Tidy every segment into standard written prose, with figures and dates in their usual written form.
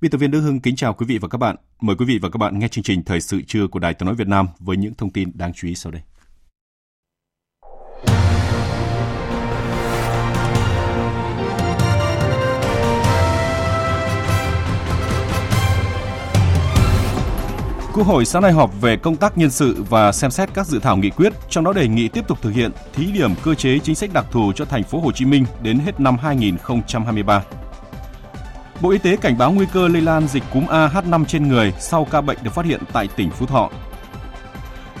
Biên tập viên Đức Hưng kính chào quý vị và các bạn. Mời quý vị và các bạn nghe chương trình Thời sự trưa của Đài Tiếng nói Việt Nam với những thông tin đáng chú ý sau đây. Quốc hội sáng nay họp về công tác nhân sự và xem xét các dự thảo nghị quyết, trong đó đề nghị tiếp tục thực hiện thí điểm cơ chế chính sách đặc thù cho thành phố Hồ Chí Minh đến hết năm 2023. Bộ Y tế cảnh báo nguy cơ lây lan dịch cúm AH5 trên người sau ca bệnh được phát hiện tại tỉnh Phú Thọ.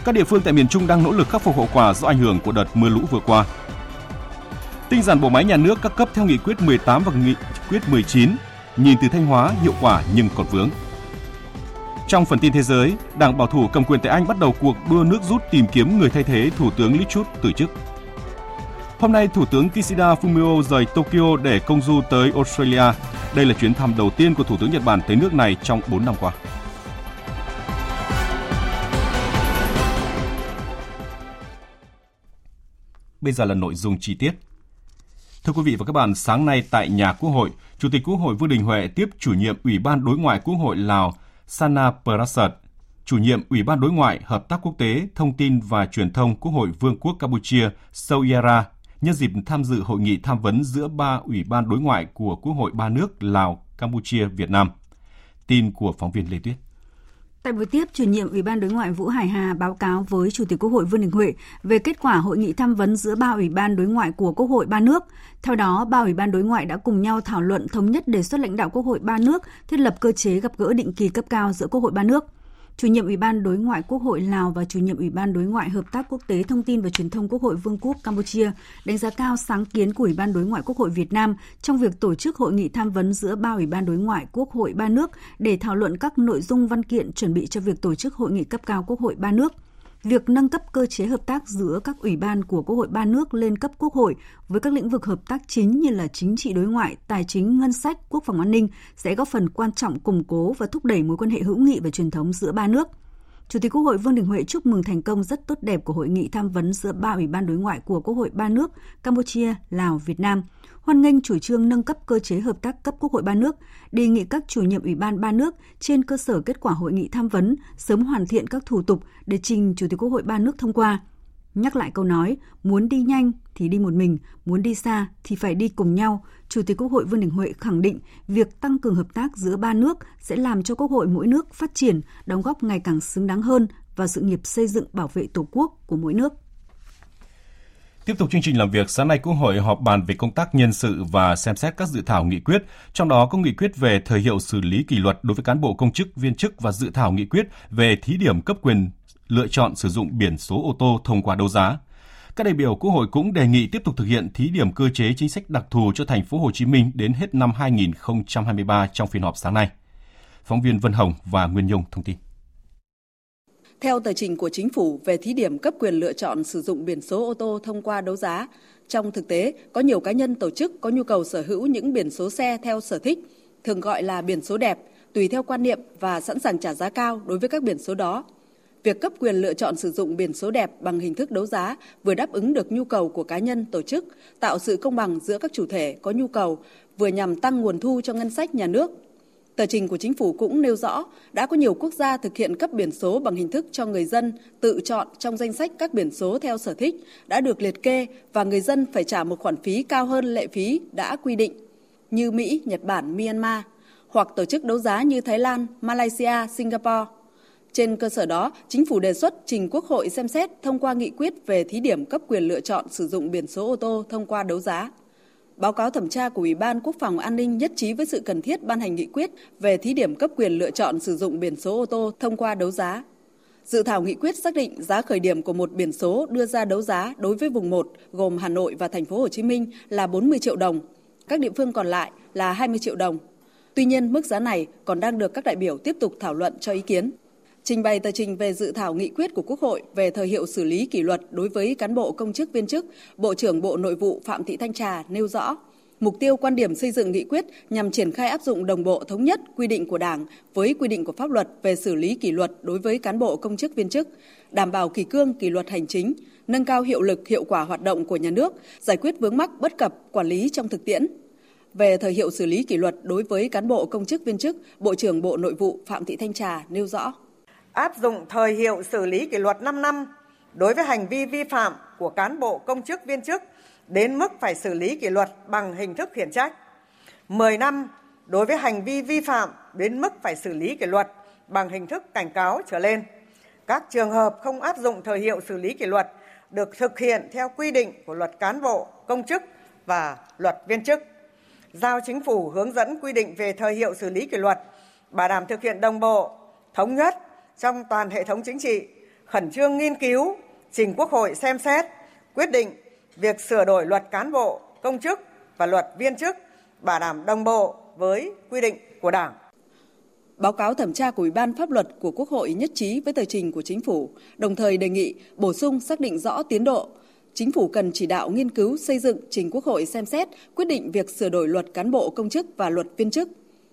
Các địa phương tại miền Trung đang nỗ lực khắc phục hậu quả do ảnh hưởng của đợt mưa lũ vừa qua. Tinh giản bộ máy nhà nước các cấp theo nghị quyết 18 và nghị quyết 19, nhìn từ Thanh Hóa hiệu quả nhưng còn vướng. Trong phần tin thế giới, Đảng Bảo thủ cầm quyền tại Anh bắt đầu cuộc đua nước rút tìm kiếm người thay thế Thủ tướng Liz Truss từ chức. Hôm nay, Thủ tướng Kishida Fumio rời Tokyo để công du tới Australia. Đây là chuyến thăm đầu tiên của Thủ tướng Nhật Bản tới nước này trong 4 năm qua. Bây giờ là nội dung chi tiết. Thưa quý vị và các bạn, sáng nay tại nhà Quốc hội, Chủ tịch Quốc hội Vương Đình Huệ tiếp chủ nhiệm Ủy ban Đối ngoại Quốc hội Lào Sana Prasad, chủ nhiệm Ủy ban Đối ngoại, Hợp tác Quốc tế, Thông tin và Truyền thông Quốc hội Vương quốc Campuchia Souyera nhân dịp tham dự hội nghị tham vấn giữa ba ủy ban đối ngoại của Quốc hội ba nước Lào, Campuchia, Việt Nam. Tin của phóng viên Lê Tuyết. Tại buổi tiếp, chủ nhiệm Ủy ban Đối ngoại Vũ Hải Hà báo cáo với Chủ tịch Quốc hội Vương Đình Huệ về kết quả hội nghị tham vấn giữa ba ủy ban đối ngoại của Quốc hội ba nước. Theo đó, ba ủy ban đối ngoại đã cùng nhau thảo luận thống nhất đề xuất lãnh đạo Quốc hội ba nước thiết lập cơ chế gặp gỡ định kỳ cấp cao giữa Quốc hội ba nước. Chủ nhiệm Ủy ban Đối ngoại Quốc hội Lào và Chủ nhiệm Ủy ban Đối ngoại Hợp tác Quốc tế Thông tin và Truyền thông Quốc hội Vương quốc Campuchia đánh giá cao sáng kiến của Ủy ban Đối ngoại Quốc hội Việt Nam trong việc tổ chức hội nghị tham vấn giữa ba Ủy ban Đối ngoại Quốc hội ba nước để thảo luận các nội dung văn kiện chuẩn bị cho việc tổ chức hội nghị cấp cao Quốc hội ba nước. Việc nâng cấp cơ chế hợp tác giữa các ủy ban của Quốc hội ba nước lên cấp Quốc hội với các lĩnh vực hợp tác chính như là chính trị đối ngoại, tài chính, ngân sách, quốc phòng an ninh sẽ góp phần quan trọng củng cố và thúc đẩy mối quan hệ hữu nghị và truyền thống giữa ba nước. Chủ tịch Quốc hội Vương Đình Huệ chúc mừng thành công rất tốt đẹp của hội nghị tham vấn giữa ba ủy ban đối ngoại của Quốc hội ba nước Campuchia, Lào, Việt Nam. Hoan nghênh chủ trương nâng cấp cơ chế hợp tác cấp Quốc hội ba nước, đề nghị các chủ nhiệm ủy ban ba nước trên cơ sở kết quả hội nghị tham vấn sớm hoàn thiện các thủ tục để trình Chủ tịch Quốc hội ba nước thông qua. Nhắc lại câu nói, muốn đi nhanh thì đi một mình, muốn đi xa thì phải đi cùng nhau, Chủ tịch Quốc hội Vương Đình Huệ khẳng định việc tăng cường hợp tác giữa ba nước sẽ làm cho Quốc hội mỗi nước phát triển, đóng góp ngày càng xứng đáng hơn vào sự nghiệp xây dựng bảo vệ Tổ quốc của mỗi nước. Tiếp tục chương trình làm việc, sáng nay Quốc hội họp bàn về công tác nhân sự và xem xét các dự thảo nghị quyết, trong đó có nghị quyết về thời hiệu xử lý kỷ luật đối với cán bộ công chức, viên chức và dự thảo nghị quyết về thí điểm cấp quyền lựa chọn sử dụng biển số ô tô thông qua đấu giá. Các đại biểu Quốc hội cũng đề nghị tiếp tục thực hiện thí điểm cơ chế chính sách đặc thù cho thành phố Hồ Chí Minh đến hết năm 2023 trong phiên họp sáng nay. Phóng viên Vân Hồng và Nguyên Nhung thông tin. Theo tờ trình của Chính phủ về thí điểm cấp quyền lựa chọn sử dụng biển số ô tô thông qua đấu giá, trong thực tế có nhiều cá nhân tổ chức có nhu cầu sở hữu những biển số xe theo sở thích, thường gọi là biển số đẹp, tùy theo quan niệm và sẵn sàng trả giá cao đối với các biển số đó. Việc cấp quyền lựa chọn sử dụng biển số đẹp bằng hình thức đấu giá vừa đáp ứng được nhu cầu của cá nhân tổ chức, tạo sự công bằng giữa các chủ thể có nhu cầu, vừa nhằm tăng nguồn thu cho ngân sách nhà nước. Tờ trình của Chính phủ cũng nêu rõ đã có nhiều quốc gia thực hiện cấp biển số bằng hình thức cho người dân tự chọn trong danh sách các biển số theo sở thích đã được liệt kê và người dân phải trả một khoản phí cao hơn lệ phí đã quy định như Mỹ, Nhật Bản, Myanmar hoặc tổ chức đấu giá như Thái Lan, Malaysia, Singapore. Trên cơ sở đó, Chính phủ đề xuất trình Quốc hội xem xét thông qua nghị quyết về thí điểm cấp quyền lựa chọn sử dụng biển số ô tô thông qua đấu giá. Báo cáo thẩm tra của Ủy ban Quốc phòng An ninh nhất trí với sự cần thiết ban hành nghị quyết về thí điểm cấp quyền lựa chọn sử dụng biển số ô tô thông qua đấu giá. Dự thảo nghị quyết xác định giá khởi điểm của một biển số đưa ra đấu giá đối với vùng 1 gồm Hà Nội và Thành phố Hồ Chí Minh là 40 triệu đồng, các địa phương còn lại là 20 triệu đồng. Tuy nhiên, mức giá này còn đang được các đại biểu tiếp tục thảo luận cho ý kiến. Trình bày tờ trình về dự thảo nghị quyết của Quốc hội về thời hiệu xử lý kỷ luật đối với cán bộ công chức viên chức, Bộ trưởng Bộ Nội vụ Phạm Thị Thanh Trà nêu rõ, mục tiêu quan điểm xây dựng nghị quyết nhằm triển khai áp dụng đồng bộ thống nhất quy định của Đảng với quy định của pháp luật về xử lý kỷ luật đối với cán bộ công chức viên chức, đảm bảo kỷ cương kỷ luật hành chính, nâng cao hiệu lực hiệu quả hoạt động của nhà nước, giải quyết vướng mắc bất cập quản lý trong thực tiễn. Về thời hiệu xử lý kỷ luật đối với cán bộ công chức viên chức, Bộ trưởng Bộ Nội vụ Phạm Thị Thanh Trà nêu rõ, áp dụng thời hiệu xử lý kỷ luật 5 năm đối với hành vi vi phạm của cán bộ công chức viên chức đến mức phải xử lý kỷ luật bằng hình thức khiển trách, 10 năm đối với hành vi vi phạm đến mức phải xử lý kỷ luật bằng hình thức cảnh cáo trở lên. Các trường hợp không áp dụng thời hiệu xử lý kỷ luật được thực hiện theo quy định của luật cán bộ, công chức và luật viên chức. Giao Chính phủ hướng dẫn quy định về thời hiệu xử lý kỷ luật, bảo đảm thực hiện đồng bộ, thống nhất trong toàn hệ thống chính trị, khẩn trương nghiên cứu, trình Quốc hội xem xét, quyết định việc sửa đổi luật cán bộ, công chức và luật viên chức, bảo đảm đồng bộ với quy định của Đảng. Báo cáo thẩm tra của Ủy ban Pháp luật của Quốc hội nhất trí với tờ trình của Chính phủ, đồng thời đề nghị bổ sung xác định rõ tiến độ. Chính phủ cần chỉ đạo nghiên cứu, xây dựng, trình Quốc hội xem xét, quyết định việc sửa đổi luật cán bộ, công chức và luật viên chức,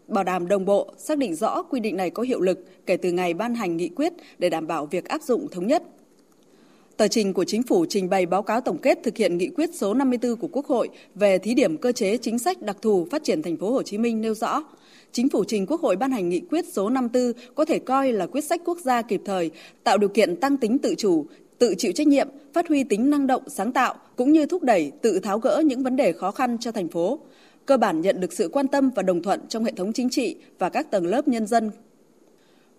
bảo đảm đồng bộ, xác định rõ quy định này có hiệu lực kể từ ngày ban hành nghị quyết để đảm bảo việc áp dụng thống nhất. Tờ trình của Chính phủ trình bày báo cáo tổng kết thực hiện nghị quyết số 54 của Quốc hội về thí điểm cơ chế chính sách đặc thù phát triển thành phố Hồ Chí Minh nêu rõ, Chính phủ trình Quốc hội ban hành nghị quyết số 54 có thể coi là quyết sách quốc gia kịp thời, tạo điều kiện tăng tính tự chủ, tự chịu trách nhiệm, phát huy tính năng động, sáng tạo cũng như thúc đẩy tự tháo gỡ những vấn đề khó khăn cho thành phố. Cơ bản nhận được sự quan tâm và đồng thuận trong hệ thống chính trị và các tầng lớp nhân dân.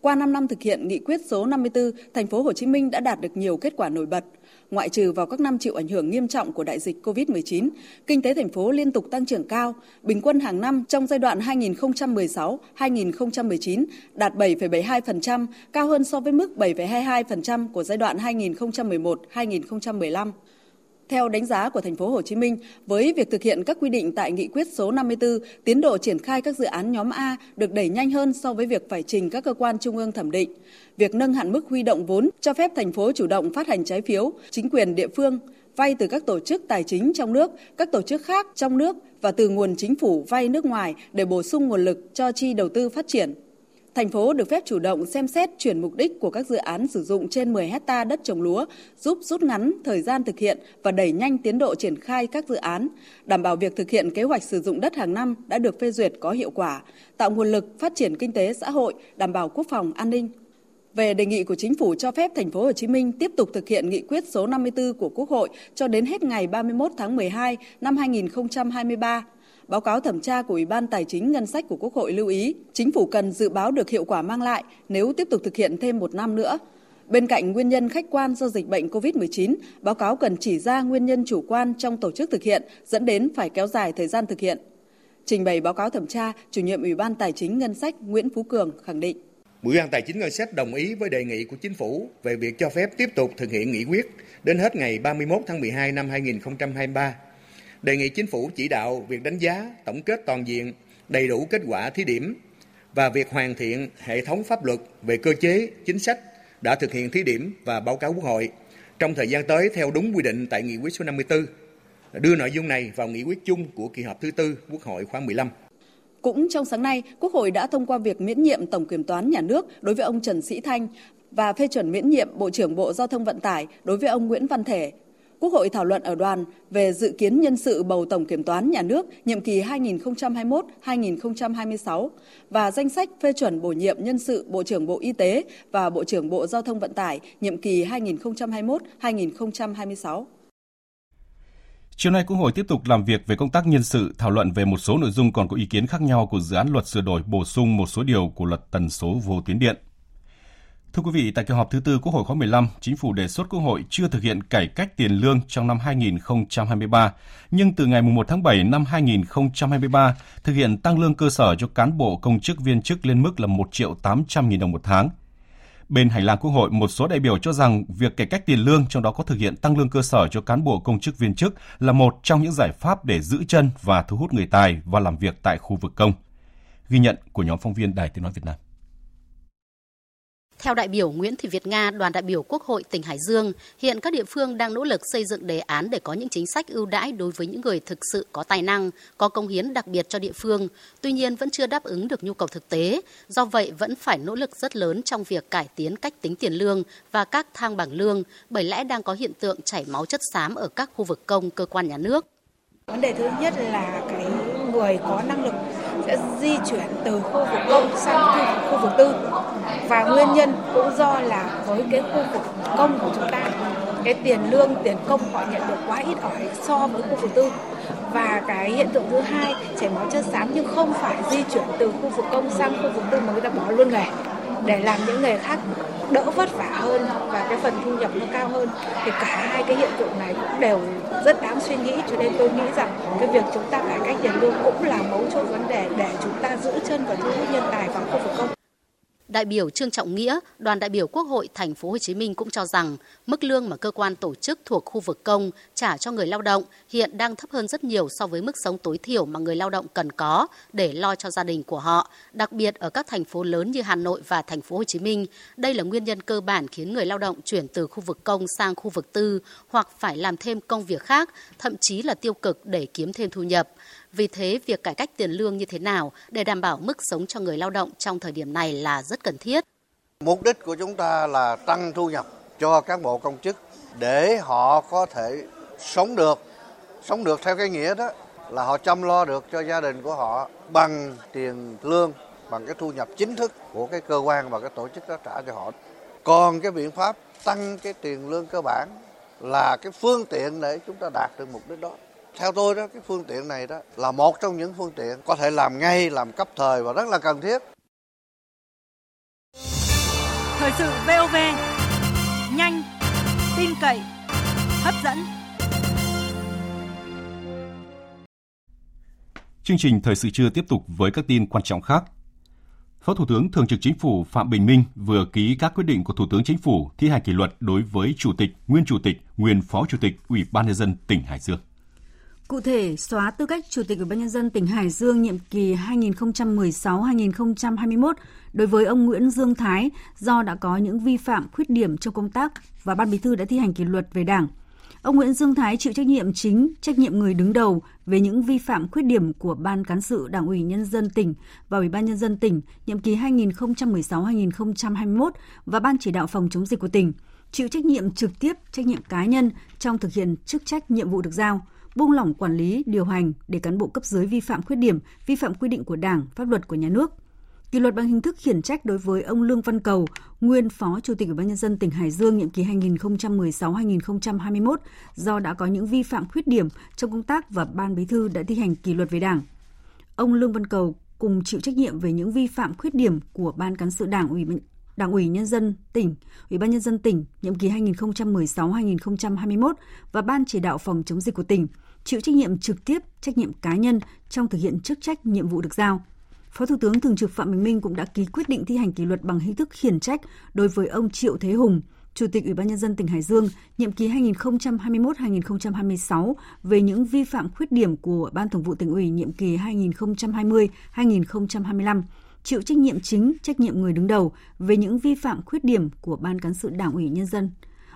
Qua 5 năm thực hiện nghị quyết số 54, thành phố Hồ Chí Minh đã đạt được nhiều kết quả nổi bật. Ngoại trừ vào các năm chịu ảnh hưởng nghiêm trọng của đại dịch Covid-19, kinh tế thành phố liên tục tăng trưởng cao, bình quân hàng năm trong giai đoạn 2016-2019 đạt 7,72%, cao hơn so với mức 7,22% của giai đoạn 2011-2015. Theo đánh giá của thành phố Hồ Chí Minh, với việc thực hiện các quy định tại nghị quyết số 54, tiến độ triển khai các dự án nhóm A được đẩy nhanh hơn so với việc phải trình các cơ quan trung ương thẩm định. Việc nâng hạn mức huy động vốn cho phép thành phố chủ động phát hành trái phiếu, chính quyền địa phương vay từ các tổ chức tài chính trong nước, các tổ chức khác trong nước và từ nguồn chính phủ vay nước ngoài để bổ sung nguồn lực cho chi đầu tư phát triển. Thành phố được phép chủ động xem xét chuyển mục đích của các dự án sử dụng trên 10 ha đất trồng lúa, giúp rút ngắn thời gian thực hiện và đẩy nhanh tiến độ triển khai các dự án, đảm bảo việc thực hiện kế hoạch sử dụng đất hàng năm đã được phê duyệt có hiệu quả, tạo nguồn lực phát triển kinh tế xã hội, đảm bảo quốc phòng an ninh. Về đề nghị của Chính phủ cho phép thành phố Hồ Chí Minh tiếp tục thực hiện nghị quyết số 54 của Quốc hội cho đến hết ngày 31 tháng 12 năm 2023. Báo cáo thẩm tra của Ủy ban Tài chính Ngân sách của Quốc hội lưu ý, Chính phủ cần dự báo được hiệu quả mang lại nếu tiếp tục thực hiện thêm một năm nữa. Bên cạnh nguyên nhân khách quan do dịch bệnh COVID-19, báo cáo cần chỉ ra nguyên nhân chủ quan trong tổ chức thực hiện dẫn đến phải kéo dài thời gian thực hiện. Trình bày báo cáo thẩm tra, Chủ nhiệm Ủy ban Tài chính Ngân sách Nguyễn Phú Cường khẳng định. Ủy ban Tài chính Ngân sách đồng ý với đề nghị của Chính phủ về việc cho phép tiếp tục thực hiện nghị quyết đến hết ngày 31 tháng 12 năm 2023. Đề nghị Chính phủ chỉ đạo việc đánh giá, tổng kết toàn diện, đầy đủ kết quả thí điểm và việc hoàn thiện hệ thống pháp luật về cơ chế, chính sách đã thực hiện thí điểm và báo cáo Quốc hội trong thời gian tới theo đúng quy định tại nghị quyết số 54, đưa nội dung này vào nghị quyết chung của kỳ họp thứ tư Quốc hội khóa 15. Cũng trong sáng nay, Quốc hội đã thông qua việc miễn nhiệm Tổng Kiểm toán Nhà nước đối với ông Trần Sĩ Thanh và phê chuẩn miễn nhiệm Bộ trưởng Bộ Giao thông Vận tải đối với ông Nguyễn Văn Thể. Quốc hội thảo luận ở đoàn về dự kiến nhân sự bầu Tổng Kiểm toán Nhà nước nhiệm kỳ 2021-2026 và danh sách phê chuẩn bổ nhiệm nhân sự Bộ trưởng Bộ Y tế và Bộ trưởng Bộ Giao thông Vận tải nhiệm kỳ 2021-2026. Chiều nay, Quốc hội tiếp tục làm việc về công tác nhân sự, thảo luận về một số nội dung còn có ý kiến khác nhau của dự án luật sửa đổi bổ sung một số điều của luật tần số vô tuyến điện. Thưa quý vị, tại kỳ họp thứ tư Quốc hội khóa 15, Chính phủ đề xuất Quốc hội chưa thực hiện cải cách tiền lương trong năm 2023, nhưng từ ngày 1 tháng 7 năm 2023 thực hiện tăng lương cơ sở cho cán bộ công chức viên chức lên mức là 1.800.000 đồng một tháng. Bên hành lang Quốc hội, một số đại biểu cho rằng việc cải cách tiền lương, trong đó có thực hiện tăng lương cơ sở cho cán bộ công chức viên chức, là một trong những giải pháp để giữ chân và thu hút người tài và làm việc tại khu vực công. Ghi nhận của nhóm phóng viên Đài Tiếng nói Việt Nam. Theo đại biểu Nguyễn Thị Việt Nga, đoàn đại biểu Quốc hội tỉnh Hải Dương, hiện các địa phương đang nỗ lực xây dựng đề án để có những chính sách ưu đãi đối với những người thực sự có tài năng, có công hiến đặc biệt cho địa phương. Tuy nhiên vẫn chưa đáp ứng được nhu cầu thực tế, do vậy vẫn phải nỗ lực rất lớn trong việc cải tiến cách tính tiền lương và các thang bảng lương, bởi lẽ đang có hiện tượng chảy máu chất xám ở các khu vực công, cơ quan nhà nước. Vấn đề thứ nhất là cái người có năng lực sẽ di chuyển từ khu vực công sang khu vực tư. Và nguyên nhân cũng do là với cái khu vực công của chúng ta, cái tiền lương, tiền công họ nhận được quá ít ỏi so với khu vực tư. Và cái hiện tượng thứ hai, chảy máu chất xám nhưng không phải di chuyển từ khu vực công sang khu vực tư mà người ta bỏ luôn nghề để làm những nghề khác đỡ vất vả hơn và cái phần thu nhập nó cao hơn. Thì cả hai cái hiện tượng này cũng đều rất đáng suy nghĩ, cho nên tôi nghĩ rằng cái việc chúng ta cải cách tiền lương cũng là mấu chốt vấn đề để chúng ta giữ chân và thu hút nhân tài vào khu vực công. Đại biểu Trương Trọng Nghĩa, đoàn đại biểu Quốc hội Thành phố Hồ Chí Minh cũng cho rằng mức lương mà cơ quan tổ chức thuộc khu vực công trả cho người lao động hiện đang thấp hơn rất nhiều so với mức sống tối thiểu mà người lao động cần có để lo cho gia đình của họ, đặc biệt ở các thành phố lớn như Hà Nội và Thành phố Hồ Chí Minh. Đây là nguyên nhân cơ bản khiến người lao động chuyển từ khu vực công sang khu vực tư hoặc phải làm thêm công việc khác, thậm chí là tiêu cực để kiếm thêm thu nhập. Vì thế, việc cải cách tiền lương như thế nào để đảm bảo mức sống cho người lao động trong thời điểm này là rất cần thiết. Mục đích của chúng ta là tăng thu nhập cho cán bộ công chức để họ có thể sống được theo cái nghĩa đó là họ chăm lo được cho gia đình của họ bằng tiền lương, bằng cái thu nhập chính thức của cái cơ quan và cái tổ chức đó trả cho họ. Còn cái biện pháp tăng cái tiền lương cơ bản là cái phương tiện để chúng ta đạt được mục đích đó. Theo tôi đó, cái phương tiện này đó là một trong những phương tiện có thể làm ngay, làm cấp thời và rất là cần thiết. Thời sự VOV, nhanh, tin cậy, hấp dẫn. Chương trình Thời sự trưa tiếp tục với các tin quan trọng khác. Phó Thủ tướng Thường trực Chính phủ Phạm Bình Minh vừa ký các quyết định của Thủ tướng Chính phủ thi hành kỷ luật đối với Chủ tịch, nguyên Phó Chủ tịch Ủy ban nhân dân tỉnh Hải Dương. Cụ thể, xóa tư cách Chủ tịch Ủy ban nhân dân tỉnh Hải Dương nhiệm kỳ 2016-2021 đối với ông Nguyễn Dương Thái do đã có những vi phạm, khuyết điểm trong công tác và Ban Bí thư đã thi hành kỷ luật về Đảng. Ông Nguyễn Dương Thái chịu trách nhiệm chính, trách nhiệm người đứng đầu về những vi phạm, khuyết điểm của Ban Cán sự Đảng ủy nhân dân tỉnh và Ủy ban nhân dân tỉnh nhiệm kỳ 2016-2021 và Ban chỉ đạo phòng chống dịch của tỉnh, chịu trách nhiệm trực tiếp, trách nhiệm cá nhân trong thực hiện chức trách nhiệm vụ được giao, buông lỏng quản lý, điều hành để cán bộ cấp dưới vi phạm khuyết điểm, vi phạm quy định của Đảng, pháp luật của nhà nước. Kỷ luật bằng hình thức khiển trách đối với ông Lương Văn Cầu, nguyên Phó Chủ tịch Ủy ban nhân dân tỉnh Hải Dương nhiệm kỳ 2016-2021 do đã có những vi phạm khuyết điểm trong công tác và Ban Bí thư đã thi hành kỷ luật về Đảng. Ông Lương Văn Cầu cùng chịu trách nhiệm về những vi phạm khuyết điểm của Ban Cán sự Đảng ủy nhân dân tỉnh, Ủy ban nhân dân tỉnh nhiệm kỳ 2016-2021 và Ban chỉ đạo phòng chống dịch của tỉnh, chịu trách nhiệm trực tiếp, trách nhiệm cá nhân trong thực hiện chức trách nhiệm vụ được giao. Phó Thủ tướng Thường trực Phạm Minh Minh cũng đã ký quyết định thi hành kỷ luật bằng hình thức khiển trách đối với ông Triệu Thế Hùng, Chủ tịch Ủy ban nhân dân tỉnh Hải Dương, nhiệm kỳ 2021-2026 về những vi phạm khuyết điểm của Ban Thường vụ Tỉnh ủy nhiệm kỳ 2020-2025. Chịu trách nhiệm chính, trách nhiệm người đứng đầu về những vi phạm khuyết điểm của Ban Cán sự Đảng ủy nhân dân,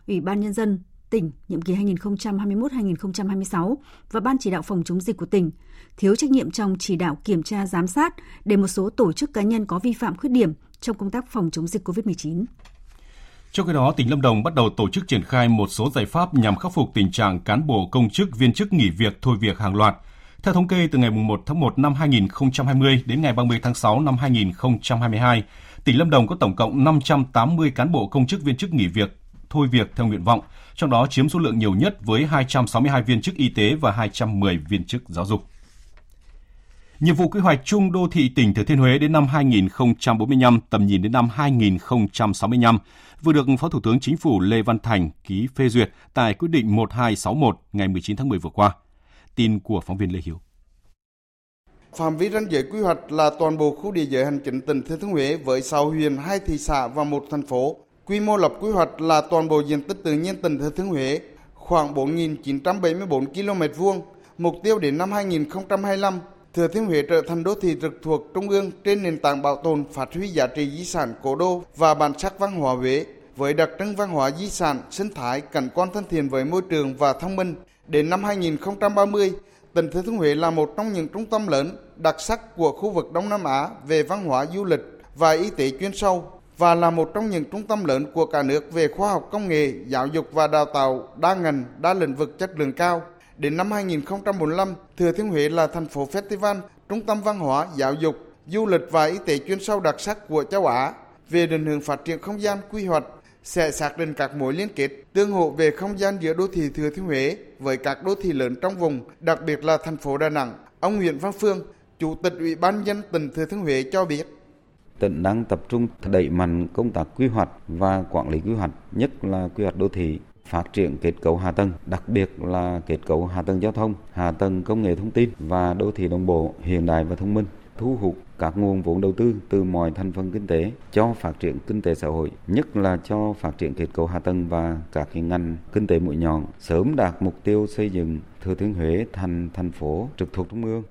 Ủy ban nhân dân tỉnh nhiệm kỳ 2021-2026 và Ban chỉ đạo phòng chống dịch của tỉnh, thiếu trách nhiệm trong chỉ đạo kiểm tra giám sát để một số tổ chức cá nhân có vi phạm khuyết điểm trong công tác phòng chống dịch COVID-19. Trong khi đó, tỉnh Lâm Đồng bắt đầu tổ chức triển khai một số giải pháp nhằm khắc phục tình trạng cán bộ công chức viên chức nghỉ việc, thôi việc hàng loạt. Theo thống kê, từ ngày 1 tháng 1 năm 2020 đến ngày 30 tháng 6 năm 2022, tỉnh Lâm Đồng có tổng cộng 580 cán bộ công chức viên chức nghỉ việc, thôi việc theo nguyện vọng, trong đó chiếm số lượng nhiều nhất với 262 viên chức y tế và 210 viên chức giáo dục. Nhiệm vụ quy hoạch chung đô thị tỉnh Thừa Thiên Huế đến năm 2045, tầm nhìn đến năm 2065 vừa được Phó Thủ tướng Chính phủ Lê Văn Thành ký phê duyệt tại quyết định 1261 ngày 19 tháng 10 vừa qua. Tin của phóng viên Lê Hiếu. Phạm vi ranh giới quy hoạch là toàn bộ khu địa giới hành chính tỉnh Thừa Thiên Huế với 6 huyện, 2 thị xã và 1 thành phố. Quy mô lập quy hoạch là toàn bộ diện tích tự nhiên tỉnh Thừa Thiên Huế khoảng 4.974 km2. Mục tiêu đến năm 2025, Thừa Thiên Huế trở thành đô thị trực thuộc trung ương trên nền tảng bảo tồn phát huy giá trị di sản cố đô và bản sắc văn hóa Huế với đặc trưng văn hóa di sản, sinh thái, cảnh quan thân thiện với môi trường và thông minh. Đến năm 2030, tỉnh Thừa Thiên Huế là một trong những trung tâm lớn đặc sắc của khu vực Đông Nam Á về văn hóa, du lịch và y tế chuyên sâu, và là một trong những trung tâm lớn của cả nước về khoa học công nghệ, giáo dục và đào tạo đa ngành, đa lĩnh vực chất lượng cao. Đến năm 2045, Thừa Thiên Huế là thành phố festival, trung tâm văn hóa, giáo dục, du lịch và y tế chuyên sâu đặc sắc của châu Á. Về định hướng phát triển không gian, quy hoạch sẽ xác định các mối liên kết tương hỗ về không gian giữa đô thị Thừa Thiên Huế với các đô thị lớn trong vùng, đặc biệt là thành phố Đà Nẵng. Ông Nguyễn Văn Phương, Chủ tịch Ủy ban nhân dân tỉnh Thừa Thiên Huế cho biết. Tỉnh đang tập trung đẩy mạnh công tác quy hoạch và quản lý quy hoạch, nhất là quy hoạch đô thị, phát triển kết cấu hạ tầng, đặc biệt là kết cấu hạ tầng giao thông, hạ tầng công nghệ thông tin và đô thị đồng bộ, hiện đại và thông minh, thu hút các nguồn vốn đầu tư từ mọi thành phần kinh tế cho phát triển kinh tế xã hội, nhất là cho phát triển kết cấu hạ tầng và các ngành kinh tế mũi nhọn, sớm đạt mục tiêu xây dựng Thừa Thiên Huế thành thành phố trực thuộc trung ương.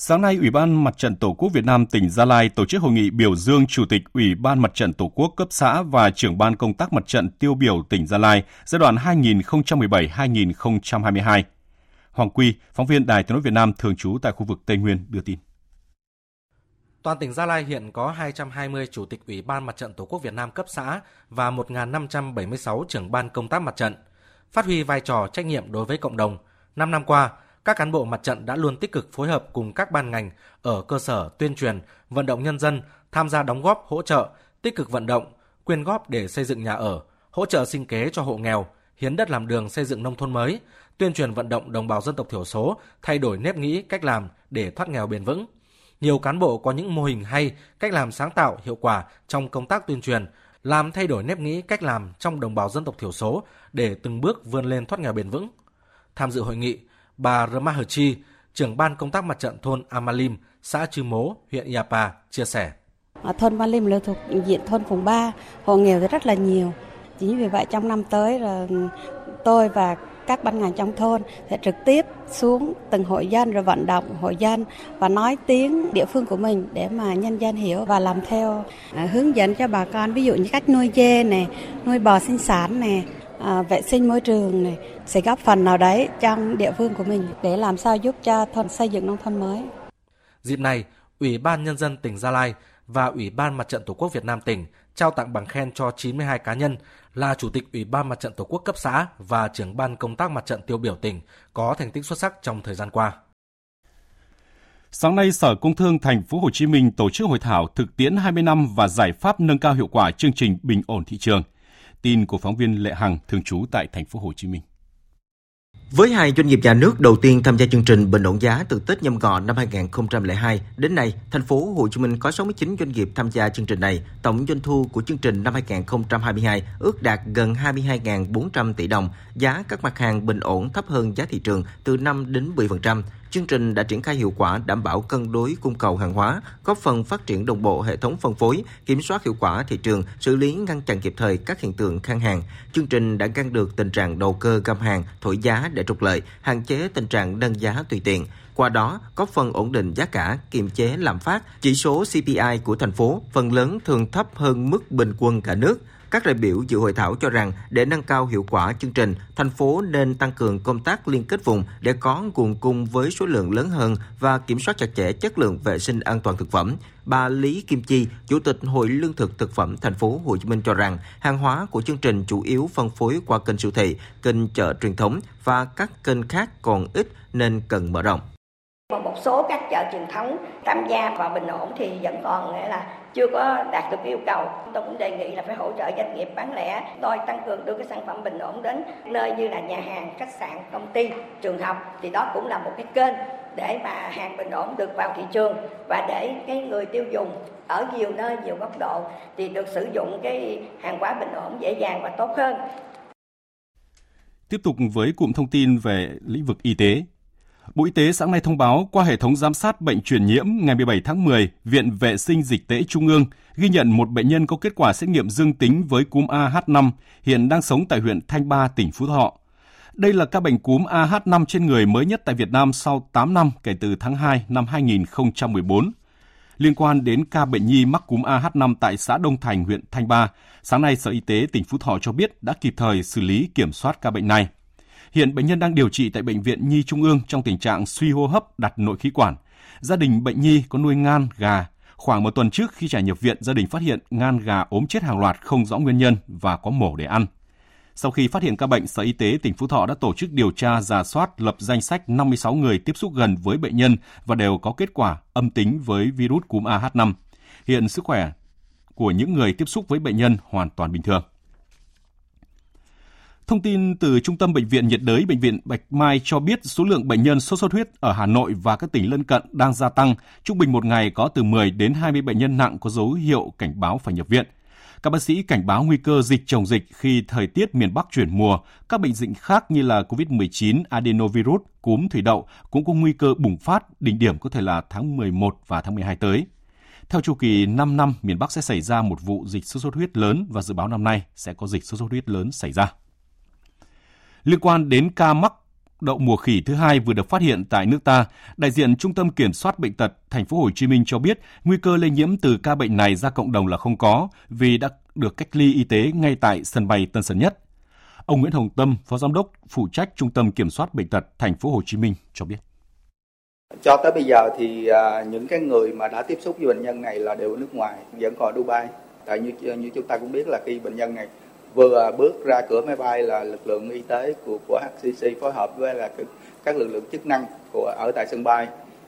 Sáng nay, Ủy ban Mặt trận Tổ quốc Việt Nam tỉnh Gia Lai tổ chức hội nghị biểu dương Chủ tịch Ủy ban Mặt trận Tổ quốc cấp xã và trưởng ban công tác mặt trận tiêu biểu tỉnh Gia Lai giai đoạn 2017-2022. Hoàng Quy, phóng viên Đài Tiếng nói Việt Nam thường trú tại khu vực Tây Nguyên đưa tin. Toàn tỉnh Gia Lai hiện có 220 Chủ tịch Ủy ban Mặt trận Tổ quốc Việt Nam cấp xã và 1.576 trưởng ban công tác mặt trận. Phát huy vai trò trách nhiệm đối với cộng đồng, 5 năm qua, các cán bộ mặt trận đã luôn tích cực phối hợp cùng các ban ngành ở cơ sở tuyên truyền, vận động nhân dân tham gia đóng góp hỗ trợ, tích cực vận động, quyên góp để xây dựng nhà ở, hỗ trợ sinh kế cho hộ nghèo, hiến đất làm đường xây dựng nông thôn mới, tuyên truyền vận động đồng bào dân tộc thiểu số thay đổi nếp nghĩ, cách làm để thoát nghèo bền vững. Nhiều cán bộ có những mô hình hay, cách làm sáng tạo, hiệu quả trong công tác tuyên truyền, làm thay đổi nếp nghĩ, cách làm trong đồng bào dân tộc thiểu số để từng bước vươn lên thoát nghèo bền vững. Tham dự hội nghị, bà Rama Ramahuchi, trưởng ban công tác mặt trận thôn Amalim, xã Chư Mố, huyện Iapa chia sẻ. Thôn Amalim là thuộc diện thôn vùng 3, hộ nghèo thì rất là nhiều. Chính vì vậy trong năm tới là tôi và các ban ngành trong thôn sẽ trực tiếp xuống từng hộ dân rồi vận động hộ dân và nói tiếng địa phương của mình để mà nhân dân hiểu và làm theo, hướng dẫn cho bà con ví dụ như cách nuôi dê này, nuôi bò sinh sản này, vệ sinh môi trường này, sẽ góp phần nào đấy trong địa phương của mình để làm sao giúp cho thôn xây dựng nông thôn mới. Dịp này, Ủy ban Nhân dân tỉnh Gia Lai và Ủy ban Mặt trận Tổ quốc Việt Nam tỉnh trao tặng bằng khen cho 92 cá nhân là Chủ tịch Ủy ban Mặt trận Tổ quốc cấp xã và trưởng ban công tác mặt trận tiêu biểu tỉnh có thành tích xuất sắc trong thời gian qua. Sáng nay, Sở Công Thương Thành phố Hồ Chí Minh tổ chức hội thảo thực tiễn 20 năm và giải pháp nâng cao hiệu quả chương trình bình ổn thị trường. Tin của phóng viên Lệ Hằng thường trú tại Thành phố Hồ Chí Minh. Với hai doanh nghiệp nhà nước đầu tiên tham gia chương trình bình ổn giá từ Tết Nhâm Ngọ năm 2002 đến nay, Thành phố Hồ Chí Minh có 69 doanh nghiệp tham gia chương trình này. Tổng doanh thu của chương trình năm 2022 ước đạt gần 22.400 tỷ đồng. Giá các mặt hàng bình ổn thấp hơn giá thị trường từ 5 đến 10%. Chương trình đã triển khai hiệu quả đảm bảo cân đối cung cầu hàng hóa, góp phần phát triển đồng bộ hệ thống phân phối, kiểm soát hiệu quả thị trường, xử lý ngăn chặn kịp thời các hiện tượng khan hàng. Chương trình đã ngăn được tình trạng đầu cơ găm hàng, thổi giá để trục lợi, hạn chế tình trạng nâng giá tùy tiện. Qua đó, góp phần ổn định giá cả, kiềm chế lạm phát. Chỉ số CPI của thành phố phần lớn thường thấp hơn mức bình quân cả nước. Các đại biểu dự hội thảo cho rằng để nâng cao hiệu quả chương trình, thành phố nên tăng cường công tác liên kết vùng để có nguồn cung với số lượng lớn hơn và kiểm soát chặt chẽ chất lượng vệ sinh an toàn thực phẩm. Bà Lý Kim Chi, Chủ tịch Hội Lương thực Thực phẩm Thành phố Hồ Chí Minh cho rằng hàng hóa của chương trình chủ yếu phân phối qua kênh siêu thị, kênh chợ truyền thống và các kênh khác còn ít nên cần mở rộng. Một số các chợ truyền thống tham gia vào bình ổn thì vẫn còn nghĩa là chưa có đạt được yêu cầu. Tôi cũng đề nghị là phải hỗ trợ doanh nghiệp bán lẻ, đòi tăng cường đưa cái sản phẩm bình ổn đến nơi như là nhà hàng, khách sạn, công ty, trường học, thì đó cũng là một cái kênh để mà hàng bình ổn được vào thị trường, và để cái người tiêu dùng ở nhiều nơi, nhiều góc độ thì được sử dụng cái hàng hóa bình ổn dễ dàng và tốt hơn. Tiếp tục với cụm thông tin về lĩnh vực y tế. Bộ Y tế sáng nay thông báo qua hệ thống giám sát bệnh truyền nhiễm ngày 17 tháng 10, Viện Vệ sinh Dịch tễ Trung ương ghi nhận một bệnh nhân có kết quả xét nghiệm dương tính với cúm AH5, hiện đang sống tại huyện Thanh Ba, tỉnh Phú Thọ. Đây là ca bệnh cúm AH5 trên người mới nhất tại Việt Nam sau 8 năm kể từ tháng 2 năm 2014. Liên quan đến ca bệnh nhi mắc cúm AH5 tại xã Đông Thành, huyện Thanh Ba, sáng nay Sở Y tế tỉnh Phú Thọ cho biết đã kịp thời xử lý kiểm soát ca bệnh này. Hiện bệnh nhân đang điều trị tại Bệnh viện Nhi Trung ương trong tình trạng suy hô hấp đặt nội khí quản. Gia đình bệnh nhi có nuôi ngan, gà. Khoảng một tuần trước khi trẻ nhập viện, gia đình phát hiện ngan gà ốm chết hàng loạt không rõ nguyên nhân và có mổ để ăn. Sau khi phát hiện ca bệnh, Sở Y tế tỉnh Phú Thọ đã tổ chức điều tra, rà soát, lập danh sách 56 người tiếp xúc gần với bệnh nhân và đều có kết quả âm tính với virus cúm AH5. Hiện sức khỏe của những người tiếp xúc với bệnh nhân hoàn toàn bình thường. Thông tin từ Trung tâm Bệnh viện Nhiệt đới Bệnh viện Bạch Mai cho biết số lượng bệnh nhân sốt xuất huyết ở Hà Nội và các tỉnh lân cận đang gia tăng. Trung bình một ngày có từ 10 đến 20 bệnh nhân nặng có dấu hiệu cảnh báo phải nhập viện. Các bác sĩ cảnh báo nguy cơ dịch chồng dịch khi thời tiết miền Bắc chuyển mùa. Các bệnh dịch khác như là COVID-19, adenovirus, cúm thủy đậu cũng có nguy cơ bùng phát, đỉnh điểm có thể là tháng 11 và tháng 12 tới. Theo chu kỳ 5 năm, miền Bắc sẽ xảy ra một vụ dịch sốt xuất huyết lớn và dự báo năm nay sẽ có dịch sốt xuất huyết lớn xảy ra. Liên quan đến ca mắc đậu mùa khỉ thứ hai vừa được phát hiện tại nước ta, đại diện Trung tâm Kiểm soát Bệnh tật Thành phố Hồ Chí Minh cho biết nguy cơ lây nhiễm từ ca bệnh này ra cộng đồng là không có vì đã được cách ly y tế ngay tại sân bay Tân Sơn Nhất. Ông Nguyễn Hồng Tâm, Phó Giám đốc phụ trách Trung tâm Kiểm soát Bệnh tật Thành phố Hồ Chí Minh cho biết. Cho tới bây giờ thì những cái người mà đã tiếp xúc với bệnh nhân này là đều ở nước ngoài, vẫn còn ở Dubai. Tại như chúng ta cũng biết là khi bệnh nhân này vừa bước ra cửa máy bay là lực lượng y tế của HCC phối hợp với là các lực lượng chức năng ở tại sân bay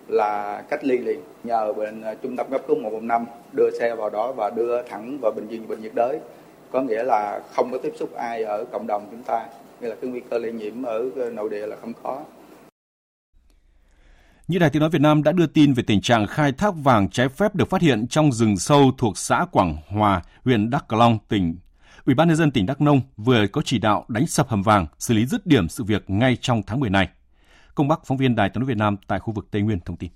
là cách ly liền, nhờ trung tâm cấp cứu 115 đưa xe vào đó và đưa thẳng vào bệnh viện nhiệt đới, có nghĩa là không có tiếp xúc ai ở cộng đồng chúng ta, nghĩa là cái nguy cơ lây nhiễm ở nội địa là không có. Như Đài Tiếng nói Việt Nam đã đưa tin về tình trạng khai thác vàng trái phép được phát hiện trong rừng sâu thuộc xã Quảng Hòa, huyện Đắk Lông, tỉnh. Ủy ban nhân dân tỉnh Đắk Nông vừa có chỉ đạo đánh sập hầm vàng, xử lý dứt điểm sự việc ngay trong tháng 10 này. Công Bắc, phóng viên Đài Tiếng nói Việt Nam tại khu vực Tây Nguyên thông tin.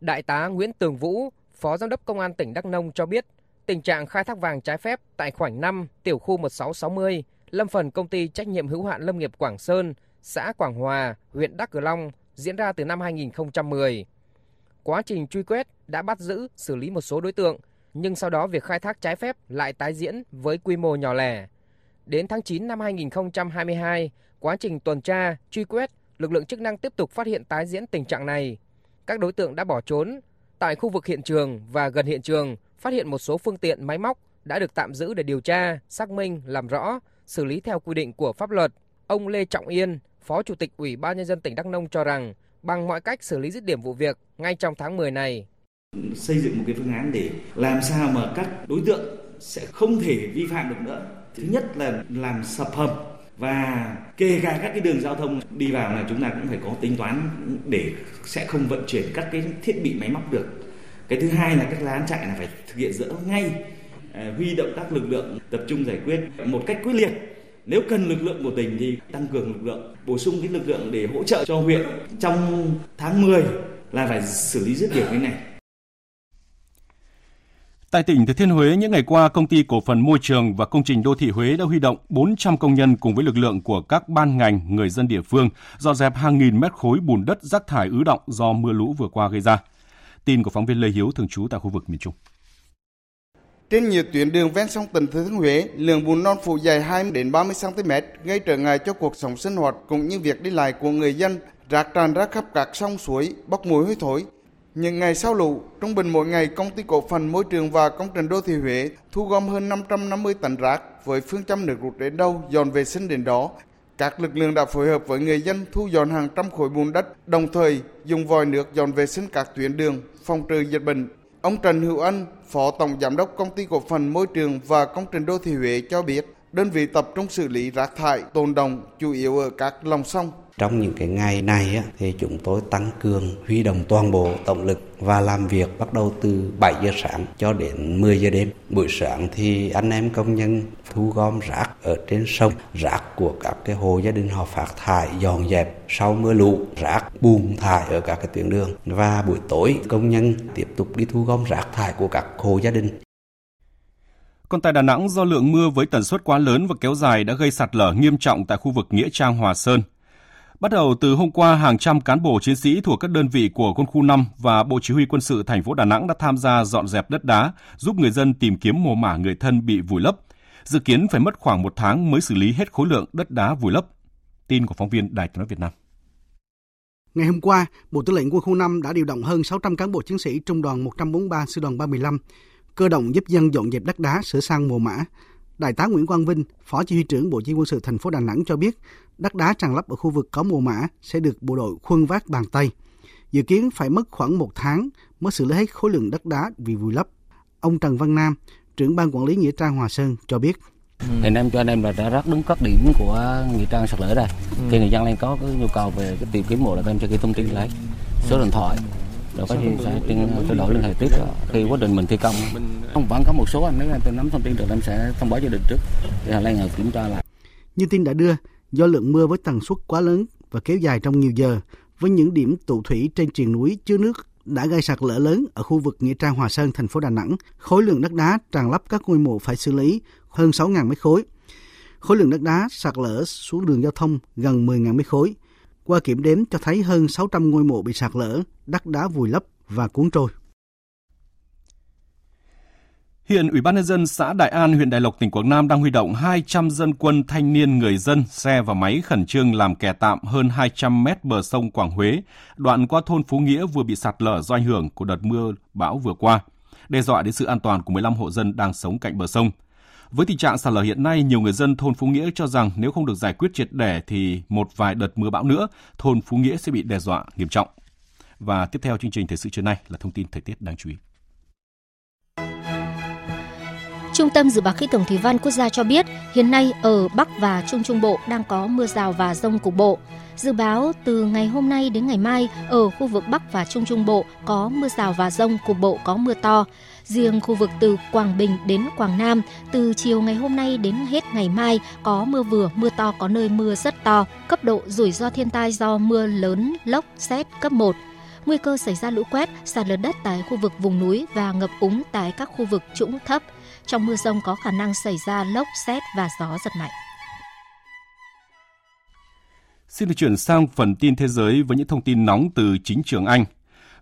Đại tá Nguyễn Tường Vũ, Phó Giám đốc Công an tỉnh Đắk Nông cho biết, tình trạng khai thác vàng trái phép tại khoảnh 5, tiểu khu 1660, lâm phần công ty trách nhiệm hữu hạn lâm nghiệp Quảng Sơn, xã Quảng Hòa, huyện Đắk Lông diễn ra từ năm 2010. Quá trình truy quét đã bắt giữ, xử lý một số đối tượng. Nhưng sau đó việc khai thác trái phép lại tái diễn với quy mô nhỏ lẻ. Đến tháng 9 năm 2022, quá trình tuần tra, truy quét, lực lượng chức năng tiếp tục phát hiện tái diễn tình trạng này. Các đối tượng đã bỏ trốn. Tại khu vực hiện trường và gần hiện trường, phát hiện một số phương tiện máy móc đã được tạm giữ để điều tra, xác minh, làm rõ, xử lý theo quy định của pháp luật. Ông Lê Trọng Yên, Phó Chủ tịch Ủy ban Nhân dân tỉnh Đắk Nông cho rằng, bằng mọi cách xử lý dứt điểm vụ việc ngay trong tháng 10 này. Xây dựng một cái phương án để làm sao mà các đối tượng sẽ không thể vi phạm được nữa. Thứ nhất là làm sập hầm, và kể cả các cái đường giao thông đi vào là chúng ta cũng phải có tính toán để sẽ không vận chuyển các cái thiết bị máy móc được. Cái thứ hai là các lán trại là phải thực hiện dỡ ngay, huy động các lực lượng tập trung giải quyết một cách quyết liệt. Nếu cần lực lượng của tỉnh thì tăng cường lực lượng, bổ sung cái lực lượng để hỗ trợ cho huyện trong tháng 10 là phải xử lý dứt điểm cái này. Tại tỉnh Thừa Thiên Huế, những ngày qua, Công ty Cổ phần Môi trường và Công trình Đô thị Huế đã huy động 400 công nhân cùng với lực lượng của các ban ngành, người dân địa phương, dọn dẹp hàng nghìn mét khối bùn đất rác thải ứ đọng do mưa lũ vừa qua gây ra. Tin của phóng viên Lê Hiếu thường trú tại khu vực miền Trung. Trên nhiều tuyến đường ven sông tỉnh Thừa Thiên Huế, lượng bùn non phủ dày 20 đến 30 cm gây trở ngại cho cuộc sống sinh hoạt cũng như việc đi lại của người dân, rác tràn ra khắp các sông suối, bốc mùi hôi thối. Những ngày sau lũ, trung bình mỗi ngày Công ty Cổ phần Môi trường và Công trình Đô thị Huế thu gom hơn 550 tấn rác với phương châm nước rút đến đâu, dọn vệ sinh đến đó. Các lực lượng đã phối hợp với người dân thu dọn hàng trăm khối bùn đất, đồng thời dùng vòi nước dọn vệ sinh các tuyến đường, phòng trừ dịch bệnh. Ông Trần Hữu Anh, Phó Tổng Giám đốc Công ty Cổ phần Môi trường và Công trình Đô thị Huế cho biết, đơn vị tập trung xử lý rác thải tồn đọng chủ yếu ở các lòng sông. Trong những cái ngày này á, thì chúng tôi tăng cường huy động toàn bộ tổng lực và làm việc bắt đầu từ 7 giờ sáng cho đến 10 giờ đêm. Buổi sáng thì anh em công nhân thu gom rác ở trên sông, rác của các cái hộ gia đình họ phát thải dọn dẹp sau mưa lũ, rác bùn thải ở các cái tuyến đường. Và buổi tối công nhân tiếp tục đi thu gom rác thải của các hộ gia đình. Còn tại Đà Nẵng, do lượng mưa với tần suất quá lớn và kéo dài đã gây sạt lở nghiêm trọng tại khu vực Nghĩa Trang Hòa Sơn. Bắt đầu từ hôm qua, hàng trăm cán bộ chiến sĩ thuộc các đơn vị của quân khu 5 và Bộ Chỉ huy Quân sự thành phố Đà Nẵng đã tham gia dọn dẹp đất đá, giúp người dân tìm kiếm mồ mả người thân bị vùi lấp. Dự kiến phải mất khoảng 1 tháng mới xử lý hết khối lượng đất đá vùi lấp. Tin của phóng viên Đài Tiếng nói Việt Nam. Ngày hôm qua, Bộ Tư lệnh Quân khu 5 đã điều động hơn 600 cán bộ chiến sĩ Trung đoàn 143, Sư đoàn 35, cơ động giúp dân dọn dẹp đất đá, sửa sang mồ mả. Đại tá Nguyễn Quang Vinh, Phó Chỉ huy trưởng Bộ Chỉ huy Quân sự thành phố Đà Nẵng cho biết, đất đá tràn lấp ở khu vực có mồ mả sẽ được bộ đội khuân vác bằng tay. Dự kiến phải mất khoảng 1 tháng mới xử lý hết khối lượng đất đá bị vùi lấp. Ông Trần Văn Nam, trưởng ban quản lý Nghĩa Trang Hòa Sơn cho biết. Thì em cho anh em là đã rác đúng các điểm của Nghĩa Trang sạt lở rồi. Khi người dân lên có cái nhu cầu về cái tìm kiếm mộ là em cho cái thông tin lấy số điện thoại. Rồi có gì sẽ trao đổi liên hệ tiếp khi quá trình mình thi công. Không vẫn có một số anh nếu anh tôi nắm thông tin được em sẽ thông báo cho đình trước để họ lên họ kiểm tra lại. Như tin đã đưa, do lượng mưa với tần suất quá lớn và kéo dài trong nhiều giờ, với những điểm tụ thủy trên triền núi chứa nước đã gây sạt lở lớn ở khu vực Nghĩa Trang Hòa Sơn, thành phố Đà Nẵng, khối lượng đất đá tràn lấp các ngôi mộ phải xử lý hơn 6.000 mét khối. Khối lượng đất đá sạt lở xuống đường giao thông gần 10.000 mét khối. Qua kiểm đếm cho thấy hơn 600 ngôi mộ bị sạt lở, đất đá vùi lấp và cuốn trôi. Hiện Ủy ban nhân dân xã Đại An, huyện Đại Lộc, tỉnh Quảng Nam đang huy động 200 dân quân, thanh niên, người dân, xe và máy khẩn trương làm kè tạm hơn 200 mét bờ sông Quảng Huế, đoạn qua thôn Phú Nghĩa vừa bị sạt lở do ảnh hưởng của đợt mưa bão vừa qua, đe dọa đến sự an toàn của 15 hộ dân đang sống cạnh bờ sông. Với tình trạng sạt lở hiện nay, nhiều người dân thôn Phú Nghĩa cho rằng nếu không được giải quyết triệt để thì một vài đợt mưa bão nữa, thôn Phú Nghĩa sẽ bị đe dọa nghiêm trọng. Và tiếp theo chương trình thời sự trưa nay là thông tin thời tiết đáng chú ý. Trung tâm Dự báo Khí tượng Thủy văn Quốc gia cho biết, hiện nay ở Bắc và Trung Trung Bộ đang có mưa rào và dông cục bộ. Dự báo từ ngày hôm nay đến ngày mai, ở khu vực Bắc và Trung Trung Bộ có mưa rào và dông, cục bộ có mưa to. Riêng khu vực từ Quảng Bình đến Quảng Nam, từ chiều ngày hôm nay đến hết ngày mai có mưa vừa, mưa to, có nơi mưa rất to. Cấp độ rủi ro thiên tai do mưa lớn, lốc, sét cấp 1. Nguy cơ xảy ra lũ quét, sạt lở đất tại khu vực vùng núi và ngập úng tại các khu vực trũng thấp. Trong mưa dông có khả năng xảy ra lốc, sét và gió giật mạnh. Xin được chuyển sang phần tin thế giới với những thông tin nóng từ chính trường Anh.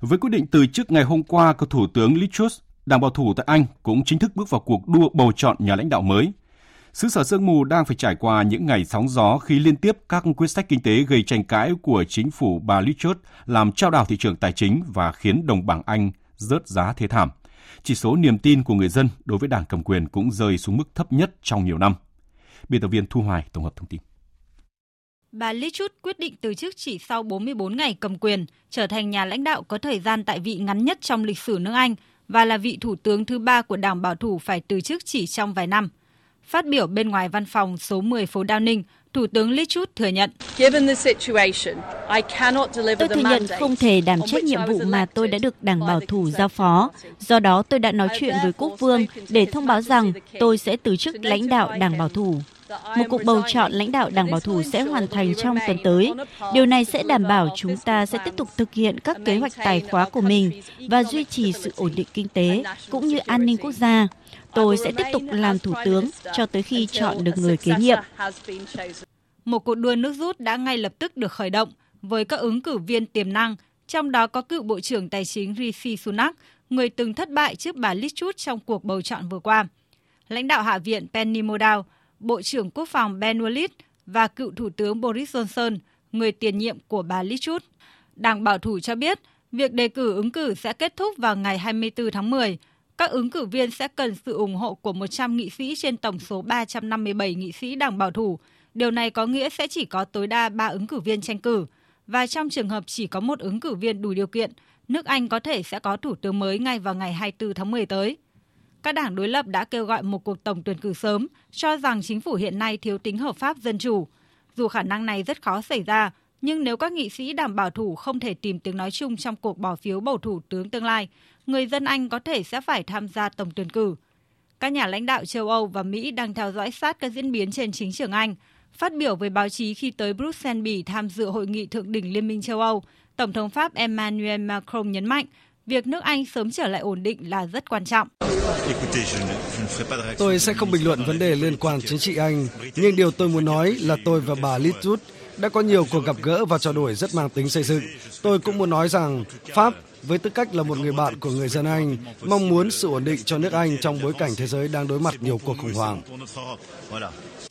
Với quyết định từ chức ngày hôm qua của Thủ tướng Liz Truss, Đảng Bảo thủ tại Anh cũng chính thức bước vào cuộc đua bầu chọn nhà lãnh đạo mới. Xứ sở sương mù đang phải trải qua những ngày sóng gió khi liên tiếp các quyết sách kinh tế gây tranh cãi của chính phủ bà Liz Truss làm chao đảo thị trường tài chính và khiến đồng bảng Anh rớt giá thê thảm. Chỉ số niềm tin của người dân đối với đảng cầm quyền cũng rơi xuống mức thấp nhất trong nhiều năm. Biên tập viên Thu Hoài tổng hợp thông tin. Bà Liz Truss quyết định từ chức chỉ sau 44 ngày cầm quyền, trở thành nhà lãnh đạo có thời gian tại vị ngắn nhất trong lịch sử nước Anh và là vị thủ tướng thứ 3 của đảng bảo thủ phải từ chức chỉ trong vài năm. Phát biểu bên ngoài văn phòng số 10 phố Downing, Thủ tướng Liz Truss thừa nhận: Tôi thừa nhận không thể đảm trách nhiệm vụ mà tôi đã được Đảng Bảo thủ giao phó. Do đó tôi đã nói chuyện với Quốc vương để thông báo rằng tôi sẽ từ chức lãnh đạo Đảng Bảo thủ. Một cuộc bầu chọn lãnh đạo Đảng Bảo thủ sẽ hoàn thành trong tuần tới. Điều này sẽ đảm bảo chúng ta sẽ tiếp tục thực hiện các kế hoạch tài khóa của mình và duy trì sự ổn định kinh tế cũng như an ninh quốc gia. Tôi sẽ tiếp tục làm thủ tướng cho tới khi chọn được người kế nhiệm. Một cuộc đua nước rút đã ngay lập tức được khởi động với các ứng cử viên tiềm năng, trong đó có cựu Bộ trưởng Tài chính Rishi Sunak, người từng thất bại trước bà Liz Truss trong cuộc bầu chọn vừa qua. Lãnh đạo Hạ viện Penny Mordaunt, Bộ trưởng Quốc phòng Ben Wallace và cựu Thủ tướng Boris Johnson, người tiền nhiệm của bà Liz Truss. Đảng Bảo thủ cho biết, việc đề cử ứng cử sẽ kết thúc vào ngày 24 tháng 10. Các ứng cử viên sẽ cần sự ủng hộ của 100 nghị sĩ trên tổng số 357 nghị sĩ đảng bảo thủ. Điều này có nghĩa sẽ chỉ có tối đa 3 ứng cử viên tranh cử. Và trong trường hợp chỉ có 1 ứng cử viên đủ điều kiện, nước Anh có thể sẽ có thủ tướng mới ngay vào ngày 24 tháng 10 tới. Các đảng đối lập đã kêu gọi một cuộc tổng tuyển cử sớm, cho rằng chính phủ hiện nay thiếu tính hợp pháp dân chủ. Dù khả năng này rất khó xảy ra, nhưng nếu các nghị sĩ đảng bảo thủ không thể tìm tiếng nói chung trong cuộc bỏ phiếu bầu thủ tướng tương lai, người dân Anh có thể sẽ phải tham gia tổng tuyển cử. Các nhà lãnh đạo châu Âu và Mỹ đang theo dõi sát các diễn biến trên chính trường Anh. Phát biểu với báo chí khi tới Bruxelles, Bỉ tham dự hội nghị thượng đỉnh Liên minh châu Âu, Tổng thống Pháp Emmanuel Macron nhấn mạnh việc nước Anh sớm trở lại ổn định là rất quan trọng. Tôi sẽ không bình luận vấn đề liên quan chính trị Anh, nhưng điều tôi muốn nói là tôi và bà Liz Truss đã có nhiều cuộc gặp gỡ và trao đổi rất mang tính xây dựng. Tôi cũng muốn nói rằng Pháp, với tư cách là một người bạn của người dân Anh, mong muốn sự ổn định cho nước Anh trong bối cảnh thế giới đang đối mặt nhiều cuộc khủng hoảng.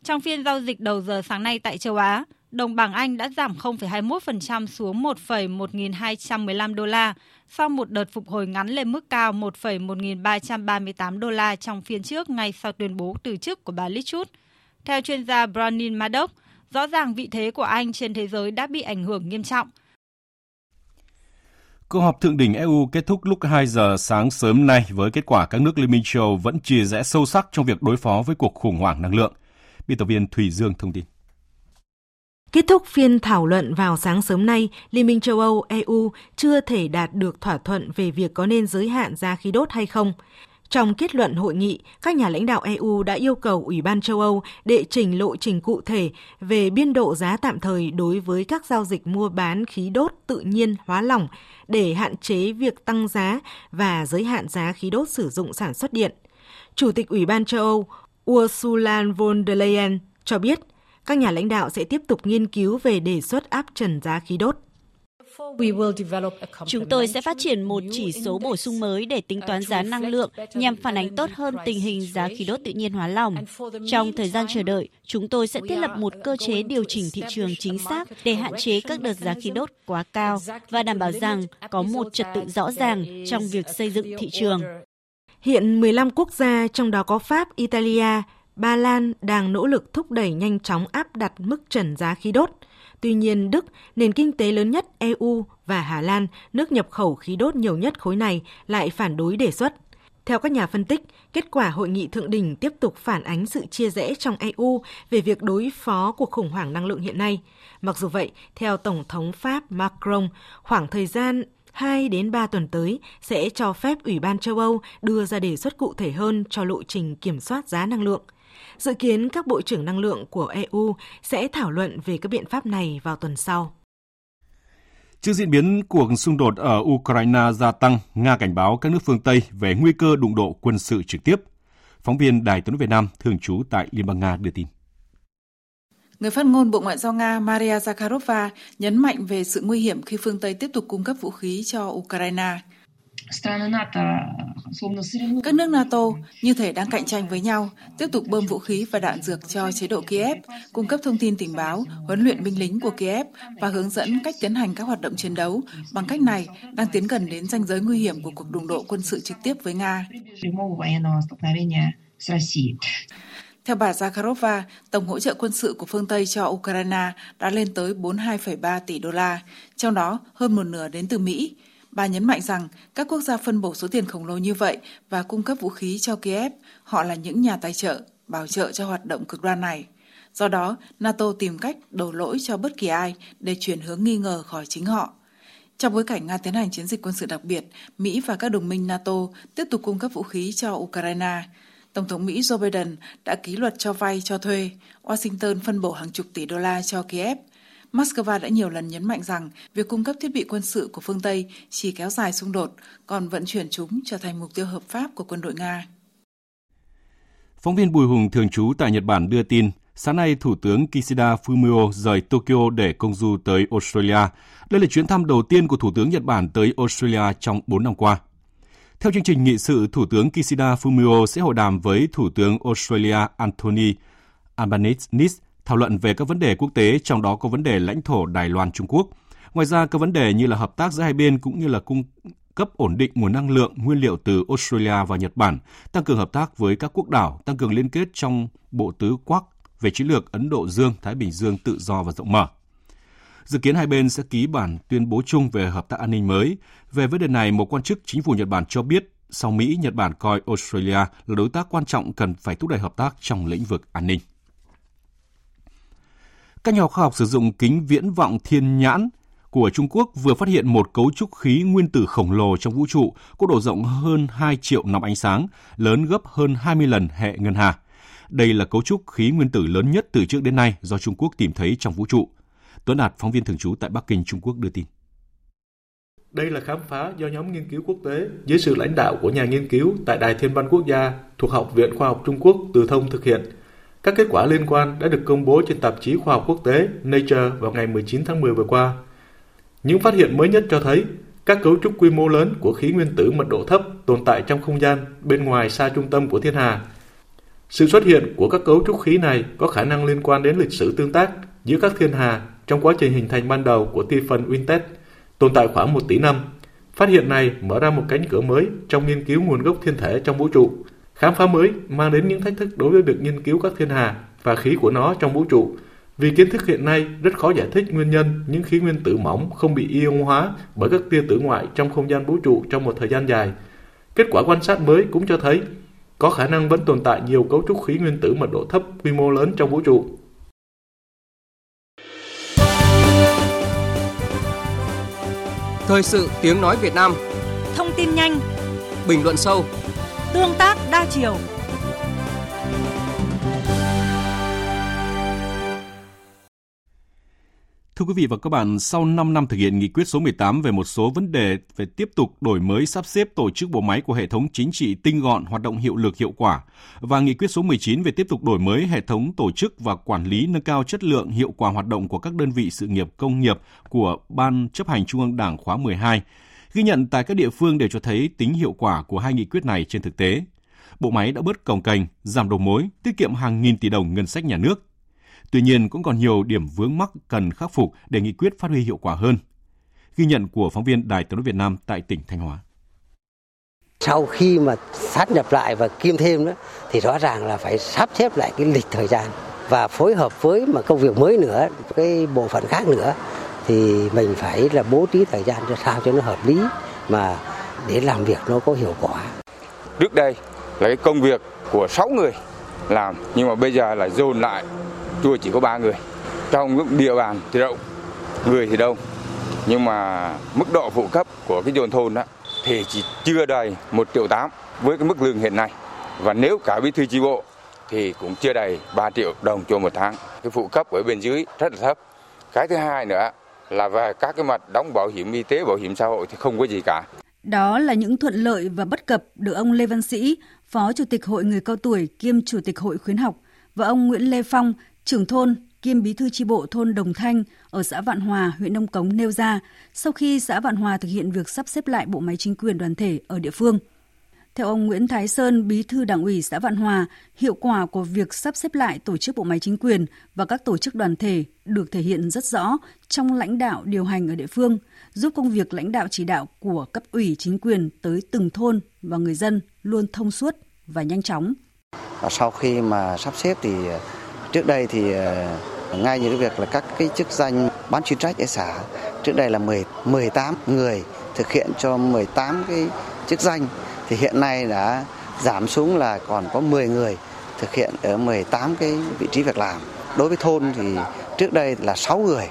Trong phiên giao dịch đầu giờ sáng nay tại châu Á, đồng bảng Anh đã giảm 0,21% xuống 1,1215 đô la sau một đợt phục hồi ngắn lên mức cao 1,1338 đô la trong phiên trước ngay sau tuyên bố từ chức của bà Liz Truss. Theo chuyên gia Brownin Maddox, rõ ràng vị thế của Anh trên thế giới đã bị ảnh hưởng nghiêm trọng. Cuộc họp thượng đỉnh EU kết thúc lúc 2 giờ sáng sớm nay với kết quả các nước Liên minh châu Âu vẫn chia rẽ sâu sắc trong việc đối phó với cuộc khủng hoảng năng lượng. Biên tập viên Thủy Dương thông tin. Kết thúc phiên thảo luận vào sáng sớm nay, Liên minh châu Âu EU chưa thể đạt được thỏa thuận về việc có nên giới hạn giá khí đốt hay không. Trong kết luận hội nghị, các nhà lãnh đạo EU đã yêu cầu Ủy ban châu Âu đệ trình lộ trình cụ thể về biên độ giá tạm thời đối với các giao dịch mua bán khí đốt tự nhiên hóa lỏng để hạn chế việc tăng giá và giới hạn giá khí đốt sử dụng sản xuất điện. Chủ tịch Ủy ban châu Âu Ursula von der Leyen cho biết các nhà lãnh đạo sẽ tiếp tục nghiên cứu về đề xuất áp trần giá khí đốt. Chúng tôi sẽ phát triển một chỉ số bổ sung mới để tính toán giá năng lượng nhằm phản ánh tốt hơn tình hình giá khí đốt tự nhiên hóa lỏng. Trong thời gian chờ đợi, chúng tôi sẽ thiết lập một cơ chế điều chỉnh thị trường chính xác để hạn chế các đợt giá khí đốt quá cao và đảm bảo rằng có một trật tự rõ ràng trong việc xây dựng thị trường. Hiện 15 quốc gia, trong đó có Pháp, Italia, Ba Lan đang nỗ lực thúc đẩy nhanh chóng áp đặt mức trần giá khí đốt. Tuy nhiên, Đức, nền kinh tế lớn nhất EU và Hà Lan, nước nhập khẩu khí đốt nhiều nhất khối này, lại phản đối đề xuất. Theo các nhà phân tích, kết quả hội nghị thượng đỉnh tiếp tục phản ánh sự chia rẽ trong EU về việc đối phó cuộc khủng hoảng năng lượng hiện nay. Mặc dù vậy, theo Tổng thống Pháp Macron, khoảng thời gian 2 đến 3 tuần tới sẽ cho phép Ủy ban châu Âu đưa ra đề xuất cụ thể hơn cho lộ trình kiểm soát giá năng lượng. Dự kiến các bộ trưởng năng lượng của EU sẽ thảo luận về các biện pháp này vào tuần sau. Trước diễn biến cuộc xung đột ở Ukraine gia tăng, Nga cảnh báo các nước phương Tây về nguy cơ đụng độ quân sự trực tiếp. Phóng viên Đài Tiếng nói Việt Nam thường trú tại Liên bang Nga đưa tin. Người phát ngôn Bộ Ngoại giao Nga Maria Zakharova nhấn mạnh về sự nguy hiểm khi phương Tây tiếp tục cung cấp vũ khí cho Ukraine. Các nước NATO như thể đang cạnh tranh với nhau, tiếp tục bơm vũ khí và đạn dược cho chế độ Kiev, cung cấp thông tin tình báo, huấn luyện binh lính của Kiev và hướng dẫn cách tiến hành các hoạt động chiến đấu. Bằng cách này, đang tiến gần đến ranh giới nguy hiểm của cuộc đụng độ quân sự trực tiếp với Nga. Theo bà Zakharova, tổng hỗ trợ quân sự của phương Tây cho Ukraine đã lên tới 42,3 tỷ đô la, trong đó hơn một nửa đến từ Mỹ. Bà nhấn mạnh rằng các quốc gia phân bổ số tiền khổng lồ như vậy và cung cấp vũ khí cho Kiev, họ là những nhà tài trợ, bảo trợ cho hoạt động cực đoan này. Do đó, NATO tìm cách đổ lỗi cho bất kỳ ai để chuyển hướng nghi ngờ khỏi chính họ. Trong bối cảnh Nga tiến hành chiến dịch quân sự đặc biệt, Mỹ và các đồng minh NATO tiếp tục cung cấp vũ khí cho Ukraine. Tổng thống Mỹ Joe Biden đã ký luật cho vay cho thuê, Washington phân bổ hàng chục tỷ đô la cho Kiev. Moscow đã nhiều lần nhấn mạnh rằng việc cung cấp thiết bị quân sự của phương Tây chỉ kéo dài xung đột, còn vận chuyển chúng trở thành mục tiêu hợp pháp của quân đội Nga. Phóng viên Bùi Hùng thường trú tại Nhật Bản đưa tin, sáng nay Thủ tướng Kishida Fumio rời Tokyo để công du tới Australia. Đây là chuyến thăm đầu tiên của Thủ tướng Nhật Bản tới Australia trong 4 năm qua. Theo chương trình nghị sự, Thủ tướng Kishida Fumio sẽ hội đàm với Thủ tướng Australia Anthony Albanese, thảo luận về các vấn đề quốc tế, trong đó có vấn đề lãnh thổ Đài Loan, Trung Quốc. Ngoài ra, các vấn đề như là hợp tác giữa hai bên cũng như là cung cấp ổn định nguồn năng lượng, nguyên liệu từ Australia và Nhật Bản, tăng cường hợp tác với các quốc đảo, tăng cường liên kết trong bộ tứ quắc về chiến lược Ấn Độ Dương, Thái Bình Dương tự do và rộng mở. Dự kiến hai bên sẽ ký bản tuyên bố chung về hợp tác an ninh mới. Về vấn đề này, một quan chức chính phủ Nhật Bản cho biết sau Mỹ, Nhật Bản coi Australia là đối tác quan trọng cần phải thúc đẩy hợp tác trong lĩnh vực an ninh. Các nhà khoa học sử dụng kính viễn vọng thiên nhãn của Trung Quốc vừa phát hiện một cấu trúc khí nguyên tử khổng lồ trong vũ trụ có độ rộng hơn 2 triệu năm ánh sáng, lớn gấp hơn 20 lần hệ ngân hà. Đây là cấu trúc khí nguyên tử lớn nhất từ trước đến nay do Trung Quốc tìm thấy trong vũ trụ. Tuấn Đạt, phóng viên thường trú tại Bắc Kinh, Trung Quốc đưa tin. Đây là khám phá do nhóm nghiên cứu quốc tế dưới sự lãnh đạo của nhà nghiên cứu tại Đài Thiên văn Quốc gia thuộc Học viện Khoa học Trung Quốc Từ Thông thực hiện. Các kết quả liên quan đã được công bố trên tạp chí khoa học quốc tế Nature vào ngày 19 tháng 10 vừa qua. Những phát hiện mới nhất cho thấy các cấu trúc quy mô lớn của khí nguyên tử mật độ thấp tồn tại trong không gian bên ngoài xa trung tâm của thiên hà. Sự xuất hiện của các cấu trúc khí này có khả năng liên quan đến lịch sử tương tác giữa các thiên hà trong quá trình hình thành ban đầu của tia phân Wintet, tồn tại khoảng 1 tỷ năm. Phát hiện này mở ra một cánh cửa mới trong nghiên cứu nguồn gốc thiên thể trong vũ trụ. Khám phá mới mang đến những thách thức đối với việc nghiên cứu các thiên hà và khí của nó trong vũ trụ, vì kiến thức hiện nay rất khó giải thích nguyên nhân những khí nguyên tử mỏng không bị ion hóa bởi các tia tử ngoại trong không gian vũ trụ trong một thời gian dài. Kết quả quan sát mới cũng cho thấy có khả năng vẫn tồn tại nhiều cấu trúc khí nguyên tử mật độ thấp quy mô lớn trong vũ trụ. Thời sự tiếng nói Việt Nam. Thông tin nhanh, bình luận sâu, tương tác đa chiều. Thưa quý vị và các bạn, sau 5 năm thực hiện nghị quyết số 18 về một số vấn đề về tiếp tục đổi mới sắp xếp tổ chức bộ máy của hệ thống chính trị tinh gọn, hoạt động hiệu lực hiệu quả và nghị quyết số 19 về tiếp tục đổi mới hệ thống tổ chức và quản lý nâng cao chất lượng hiệu quả hoạt động của các đơn vị sự nghiệp công nghiệp của Ban Chấp hành Trung ương Đảng khóa 12, ghi nhận tại các địa phương đều cho thấy tính hiệu quả của hai nghị quyết này trên thực tế. Bộ máy đã bớt cồng kềnh, giảm đầu mối, tiết kiệm hàng nghìn tỷ đồng ngân sách nhà nước. Tuy nhiên, cũng còn nhiều điểm vướng mắc cần khắc phục để nghị quyết phát huy hiệu quả hơn. Ghi nhận của phóng viên Đài Tiếng nói Việt Nam tại tỉnh Thanh Hóa. Sau khi mà sát nhập lại và kiêm thêm nữa, thì rõ ràng là phải sắp xếp lại cái lịch thời gian và phối hợp với mà công việc mới nữa, cái bộ phận khác nữa, thì mình phải là bố trí thời gian cho sao cho nó hợp lý mà để làm việc nó có hiệu quả. Trước đây là cái công việc của 6 người làm, nhưng mà bây giờ là dồn lại. Tôi chỉ có 3 người, trong địa bàn thì rộng, người thì đông, nhưng mà mức độ phụ cấp của cái dồn thôn đó thì chỉ chưa đầy 1,8 triệu với cái mức lương hiện nay, và nếu cả bí thư chi bộ thì cũng chưa đầy 3 triệu đồng cho một tháng. Cái phụ cấp ở bên dưới rất là thấp. Cái thứ hai nữa là về các cái mặt đóng bảo hiểm y tế, bảo hiểm xã hội thì không có gì cả. Đó là những thuận lợi và bất cập được ông Lê Văn Sĩ, Phó Chủ tịch Hội Người Cao Tuổi kiêm Chủ tịch Hội Khuyến học, và ông Nguyễn Lê Phong, trưởng thôn kiêm bí thư chi bộ thôn Đồng Thanh ở xã Vạn Hòa, huyện Nông Cống nêu ra sau khi xã Vạn Hòa thực hiện việc sắp xếp lại bộ máy chính quyền đoàn thể ở địa phương. Theo ông Nguyễn Thái Sơn, bí thư đảng ủy xã Vạn Hòa, hiệu quả của việc sắp xếp lại tổ chức bộ máy chính quyền và các tổ chức đoàn thể được thể hiện rất rõ trong lãnh đạo điều hành ở địa phương, giúp công việc lãnh đạo chỉ đạo của cấp ủy chính quyền tới từng thôn và người dân luôn thông suốt và nhanh chóng. Sau khi mà sắp xếp thì trước đây thì ngay như cái việc là các cái chức danh bán chuyên trách ở xã, trước đây là 18 người thực hiện cho 18 cái chức danh, thì hiện nay đã giảm xuống là còn có 10 người thực hiện ở 18 cái vị trí việc làm. Đối với thôn thì trước đây là 6 người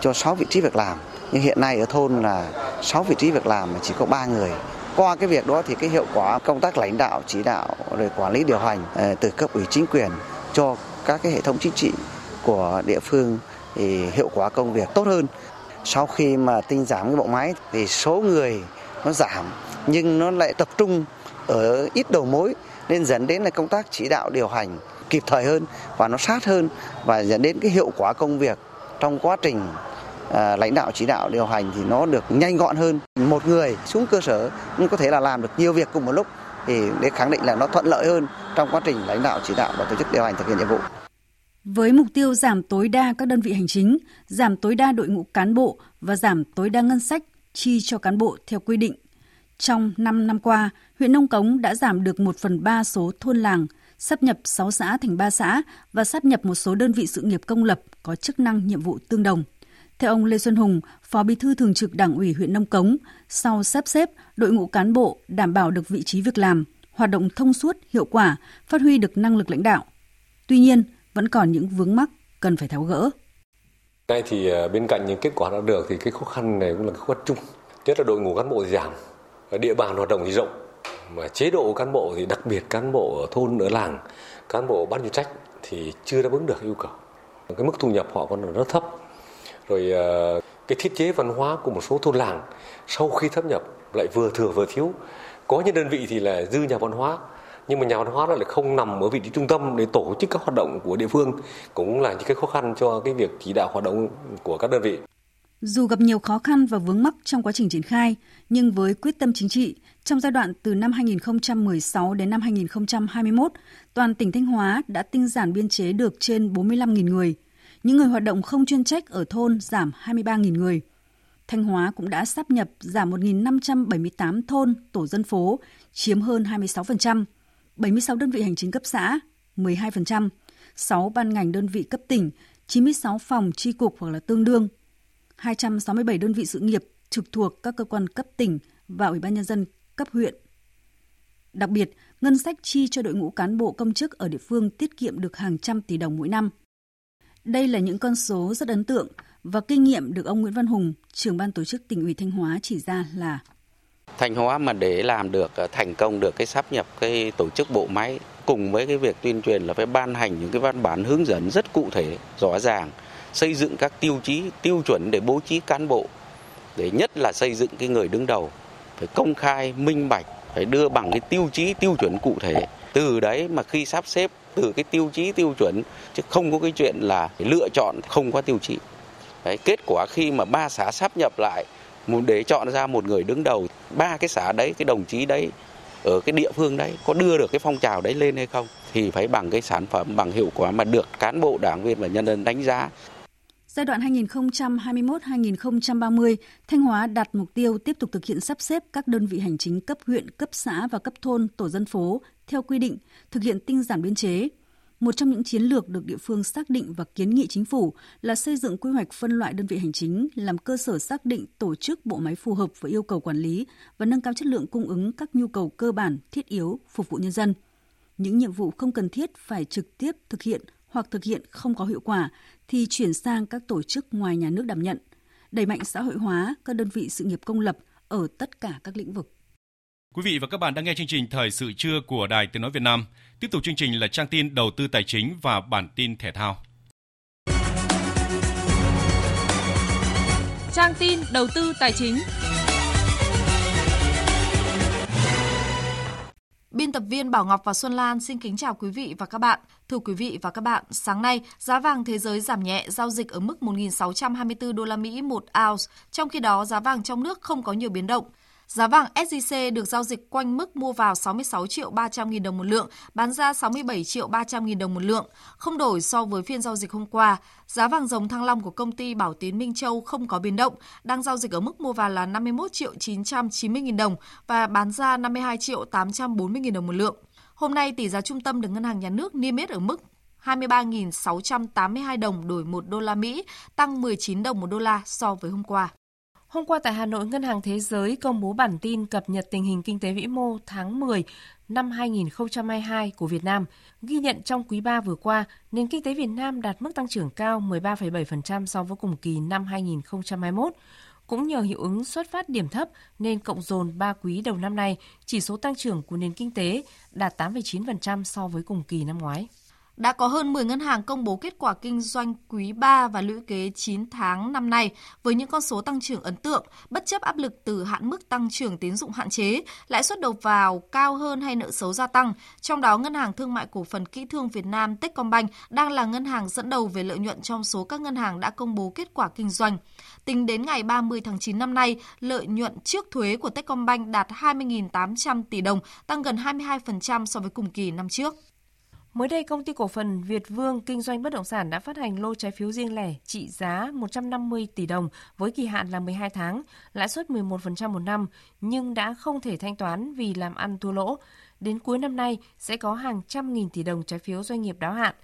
cho 6 vị trí việc làm, nhưng hiện nay ở thôn là 6 vị trí việc làm mà chỉ có 3 người. Qua cái việc đó thì cái hiệu quả công tác lãnh đạo, chỉ đạo, rồi quản lý điều hành từ cấp ủy chính quyền cho các cái hệ thống chính trị của địa phương thì hiệu quả công việc tốt hơn. Sau khi mà tinh giảm cái bộ máy thì số người nó giảm nhưng nó lại tập trung ở ít đầu mối, nên dẫn đến là công tác chỉ đạo điều hành kịp thời hơn và nó sát hơn, và dẫn đến cái hiệu quả công việc trong quá trình lãnh đạo chỉ đạo điều hành thì nó được nhanh gọn hơn. Một người xuống cơ sở cũng có thể là làm được nhiều việc cùng một lúc, thì để khẳng định là nó thuận lợi hơn trong quá trình lãnh đạo chỉ đạo và tổ chức điều hành thực hiện nhiệm vụ. Với mục tiêu giảm tối đa các đơn vị hành chính, giảm tối đa đội ngũ cán bộ và giảm tối đa ngân sách chi cho cán bộ theo quy định, trong 5 năm qua, huyện Nông Cống đã giảm được 1/3 số thôn làng, sáp nhập 6 xã thành 3 xã và sáp nhập một số đơn vị sự nghiệp công lập có chức năng nhiệm vụ tương đồng. Theo ông Lê Xuân Hùng, Phó Bí thư Thường trực Đảng ủy huyện Nông Cống, sau sắp xếp, đội ngũ cán bộ đảm bảo được vị trí việc làm, hoạt động thông suốt, hiệu quả, phát huy được năng lực lãnh đạo. Tuy nhiên, vẫn còn những vướng mắc cần phải tháo gỡ. Nay thì bên cạnh những kết quả đã được thì cái khó khăn này cũng là cái khó khăn chung. Nhất là đội ngũ cán bộ giảm, địa bàn hoạt động thì rộng, mà chế độ cán bộ thì đặc biệt cán bộ ở thôn, ở làng, cán bộ ban chuyên trách thì chưa đáp ứng được yêu cầu. Cái mức thu nhập họ còn rất thấp. Rồi cái thiết chế văn hóa của một số thôn làng sau khi thâm nhập lại vừa thừa vừa thiếu. Có những đơn vị thì là dư nhà văn hóa, nhưng mà nhà văn hóa lại không nằm ở vị trí trung tâm để tổ chức các hoạt động của địa phương, cũng là những cái khó khăn cho cái việc chỉ đạo hoạt động của các đơn vị. Dù gặp nhiều khó khăn và vướng mắc trong quá trình triển khai, nhưng với quyết tâm chính trị, trong giai đoạn từ năm 2016 đến năm 2021, toàn tỉnh Thanh Hóa đã tinh giản biên chế được trên 45.000 người. Những người hoạt động không chuyên trách ở thôn giảm 23.000 người. Thanh Hóa cũng đã sáp nhập giảm 1.578 thôn, tổ dân phố, chiếm hơn 26%, 76 đơn vị hành chính cấp xã, 12%, 6 ban ngành đơn vị cấp tỉnh, 96 phòng, chi cục hoặc là tương đương, 267 đơn vị sự nghiệp trực thuộc các cơ quan cấp tỉnh và Ủy ban Nhân dân cấp huyện. Đặc biệt, ngân sách chi cho đội ngũ cán bộ công chức ở địa phương tiết kiệm được hàng trăm tỷ đồng mỗi năm. Đây là những con số rất ấn tượng và kinh nghiệm được ông Nguyễn Văn Hùng, trưởng ban tổ chức tỉnh ủy Thanh Hóa chỉ ra là Thanh Hóa mà để làm được thành công được cái sáp nhập cái tổ chức bộ máy cùng với cái việc tuyên truyền là phải ban hành những cái văn bản hướng dẫn rất cụ thể, rõ ràng, xây dựng các tiêu chí, tiêu chuẩn để bố trí cán bộ, để nhất là xây dựng cái người đứng đầu phải công khai, minh bạch, phải đưa bằng cái tiêu chí, tiêu chuẩn cụ thể. Từ đấy mà khi sắp xếp từ cái tiêu chí tiêu chuẩn chứ không có cái chuyện là lựa chọn không có tiêu chí. Đấy, kết quả khi mà 3 xã sáp nhập lại để chọn ra một người đứng đầu, 3 cái xã đấy, cái đồng chí đấy ở cái địa phương đấy có đưa được cái phong trào đấy lên hay không thì phải bằng cái sản phẩm, bằng hiệu quả mà được cán bộ, đảng viên và nhân dân đánh giá. Giai đoạn 2021-2030, Thanh Hóa đặt mục tiêu tiếp tục thực hiện sắp xếp các đơn vị hành chính cấp huyện, cấp xã và cấp thôn, tổ dân phố theo quy định, thực hiện tinh giản biên chế. Một trong những chiến lược được địa phương xác định và kiến nghị chính phủ là xây dựng quy hoạch phân loại đơn vị hành chính làm cơ sở xác định tổ chức bộ máy phù hợp với yêu cầu quản lý và nâng cao chất lượng cung ứng các nhu cầu cơ bản, thiết yếu, phục vụ nhân dân. Những nhiệm vụ không cần thiết phải trực tiếp thực hiện hoặc thực hiện không có hiệu quả thì chuyển sang các tổ chức ngoài nhà nước đảm nhận, đẩy mạnh xã hội hóa các đơn vị sự nghiệp công lập ở tất cả các lĩnh vực. Quý vị và các bạn đang nghe chương trình Thời sự trưa của Đài Tiếng nói Việt Nam. Tiếp tục chương trình là trang tin đầu tư tài chính và bản tin thể thao. Trang tin đầu tư tài chính. Biên tập viên Bảo Ngọc và Xuân Lan xin kính chào quý vị và các bạn. Thưa quý vị và các bạn, sáng nay, giá vàng thế giới giảm nhẹ, giao dịch ở mức 1.624 đô la Mỹ một ounce, trong khi đó giá vàng trong nước không có nhiều biến động. Giá vàng SJC được giao dịch quanh mức mua vào 66.300.000 đồng một lượng, bán ra 67.300.000 đồng một lượng, không đổi so với phiên giao dịch hôm qua. Giá vàng dòng Thăng Long của công ty Bảo Tín Minh Châu không có biến động, đang giao dịch ở mức mua vào là 51.990.000 đồng và bán ra 52.840.000 đồng một lượng. Hôm nay, tỷ giá trung tâm được Ngân hàng Nhà nước niêm yết ở mức 23.682 đồng đổi 1 đô la Mỹ, tăng 19 đồng một đô la so với hôm qua. Hôm qua tại Hà Nội, Ngân hàng Thế giới công bố bản tin cập nhật tình hình kinh tế vĩ mô tháng 10 năm 2022 của Việt Nam. Ghi nhận trong quý 3 vừa qua, nền kinh tế Việt Nam đạt mức tăng trưởng cao 13,7% so với cùng kỳ năm 2021. Cũng nhờ hiệu ứng xuất phát điểm thấp nên cộng dồn 3 quý đầu năm nay, chỉ số tăng trưởng của nền kinh tế đạt 8,9% so với cùng kỳ năm ngoái. Đã có hơn 10 ngân hàng công bố kết quả kinh doanh quý 3 và lũy kế 9 tháng năm nay với những con số tăng trưởng ấn tượng, bất chấp áp lực từ hạn mức tăng trưởng tín dụng hạn chế, lãi suất đầu vào cao hơn hay nợ xấu gia tăng. Trong đó, Ngân hàng Thương mại Cổ phần Kỹ thương Việt Nam Techcombank đang là ngân hàng dẫn đầu về lợi nhuận trong số các ngân hàng đã công bố kết quả kinh doanh. Tính đến ngày 30 tháng 9 năm nay, lợi nhuận trước thuế của Techcombank đạt 20.800 tỷ đồng, tăng gần 22% so với cùng kỳ năm trước. Mới đây, công ty cổ phần Việt Vương kinh doanh bất động sản đã phát hành lô trái phiếu riêng lẻ trị giá 150 tỷ đồng với kỳ hạn là 12 tháng, lãi suất 11% một năm nhưng đã không thể thanh toán vì làm ăn thua lỗ. Đến cuối năm nay sẽ có hàng trăm nghìn tỷ đồng trái phiếu doanh nghiệp đáo hạn.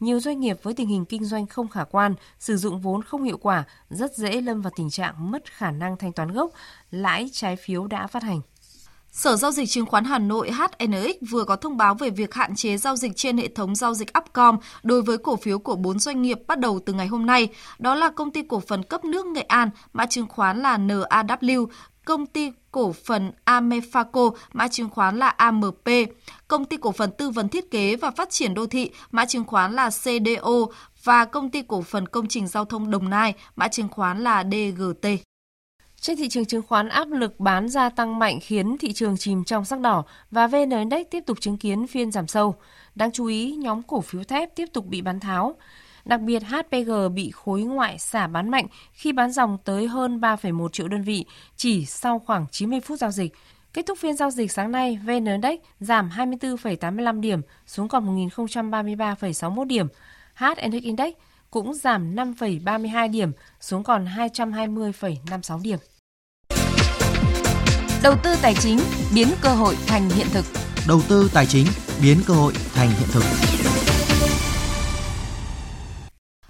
nhiều doanh nghiệp với tình hình kinh doanh không khả quan, sử dụng vốn không hiệu quả, rất dễ lâm vào tình trạng mất khả năng thanh toán gốc, lãi trái phiếu đã phát hành. Sở Giao dịch Chứng khoán Hà Nội HNX vừa có thông báo về việc hạn chế giao dịch trên hệ thống giao dịch Upcom đối với cổ phiếu của 4 doanh nghiệp bắt đầu từ ngày hôm nay. Đó là Công ty Cổ phần Cấp nước Nghệ An, mã chứng khoán là NAW, Công ty Cổ phần Amefaco, mã chứng khoán là AMP, Công ty Cổ phần Tư vấn Thiết kế và Phát triển Đô thị, mã chứng khoán là CDO và Công ty Cổ phần Công trình Giao thông Đồng Nai, mã chứng khoán là DGT. Trên thị trường chứng khoán, áp lực bán ra tăng mạnh khiến thị trường chìm trong sắc đỏ và VN Index tiếp tục chứng kiến phiên giảm sâu. Đáng chú ý, nhóm cổ phiếu thép tiếp tục bị bán tháo. Đặc biệt, HPG bị khối ngoại xả bán mạnh khi bán dòng tới hơn 3,1 triệu đơn vị chỉ sau khoảng 90 phút giao dịch. Kết thúc phiên giao dịch sáng nay, VN Index giảm 24,85 điểm xuống còn 1.033,61 điểm. HNX Index cũng giảm 5,32 điểm xuống còn 220,56 điểm. Đầu tư tài chính biến cơ hội thành hiện thực. Đầu tư tài chính biến cơ hội thành hiện thực.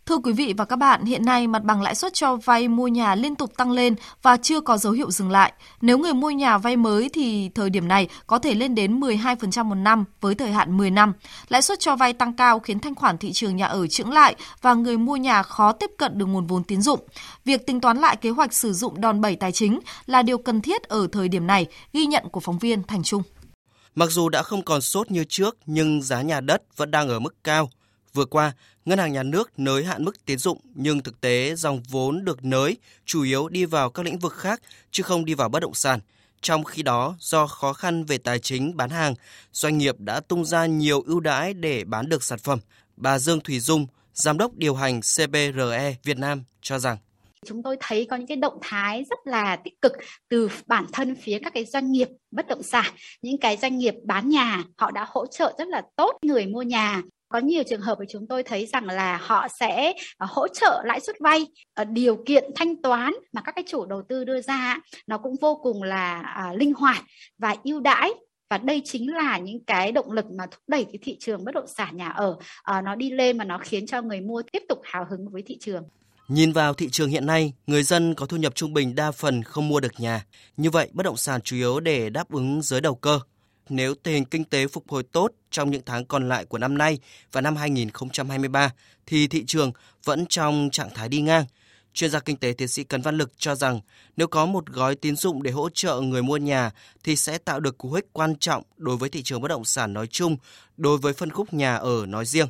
Thưa quý vị và các bạn, hiện nay mặt bằng lãi suất cho vay mua nhà liên tục tăng lên và chưa có dấu hiệu dừng lại. Nếu người mua nhà vay mới thì thời điểm này có thể lên đến 12% một năm với thời hạn 10 năm. Lãi suất cho vay tăng cao khiến thanh khoản thị trường nhà ở chững lại và người mua nhà khó tiếp cận được nguồn vốn tín dụng. Việc tính toán lại kế hoạch sử dụng đòn bẩy tài chính là điều cần thiết ở thời điểm này, ghi nhận của phóng viên Thành Trung. Mặc dù đã không còn sốt như trước nhưng giá nhà đất vẫn đang ở mức cao. Vừa qua, Ngân hàng Nhà nước nới hạn mức tín dụng nhưng thực tế dòng vốn được nới chủ yếu đi vào các lĩnh vực khác chứ không đi vào bất động sản. Trong khi đó, do khó khăn về tài chính bán hàng, doanh nghiệp đã tung ra nhiều ưu đãi để bán được sản phẩm. Bà Dương Thùy Dung, Giám đốc điều hành CBRE Việt Nam cho rằng chúng tôi thấy có những cái động thái rất là tích cực từ bản thân phía các cái doanh nghiệp bất động sản. Những cái doanh nghiệp bán nhà họ đã hỗ trợ rất là tốt người mua nhà. Có nhiều trường hợp mà chúng tôi thấy rằng là họ sẽ hỗ trợ lãi suất vay, điều kiện thanh toán mà các cái chủ đầu tư đưa ra nó cũng vô cùng là linh hoạt và ưu đãi. Và đây chính là những cái động lực mà thúc đẩy cái thị trường bất động sản nhà ở nó đi lên mà nó khiến cho người mua tiếp tục hào hứng với thị trường. Nhìn vào thị trường hiện nay, người dân có thu nhập trung bình đa phần không mua được nhà. Như vậy, bất động sản chủ yếu để đáp ứng giới đầu cơ. Nếu tình hình kinh tế phục hồi tốt trong những tháng còn lại của năm nay và năm 2023 thì thị trường vẫn trong trạng thái đi ngang. Chuyên gia kinh tế tiến sĩ Cấn Văn Lực cho rằng nếu có một gói tín dụng để hỗ trợ người mua nhà thì sẽ tạo được cú hích quan trọng đối với thị trường bất động sản nói chung, đối với phân khúc nhà ở nói riêng.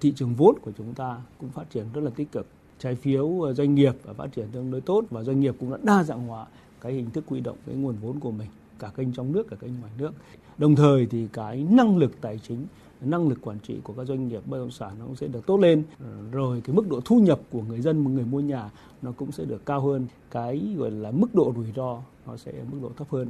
Thị trường vốn của chúng ta cũng phát triển rất là tích cực. Trái phiếu doanh nghiệp phát triển tương đối tốt và doanh nghiệp cũng đã đa dạng hóa cái hình thức huy động cái nguồn vốn của mình, cả kênh trong nước, cả kênh ngoài nước. Đồng thời thì cái năng lực tài chính, năng lực quản trị của các doanh nghiệp bất động sản nó cũng sẽ được tốt lên. Rồi cái mức độ thu nhập của người dân, người mua nhà nó cũng sẽ được cao hơn. Cái gọi là mức độ rủi ro nó sẽ ở mức độ thấp hơn.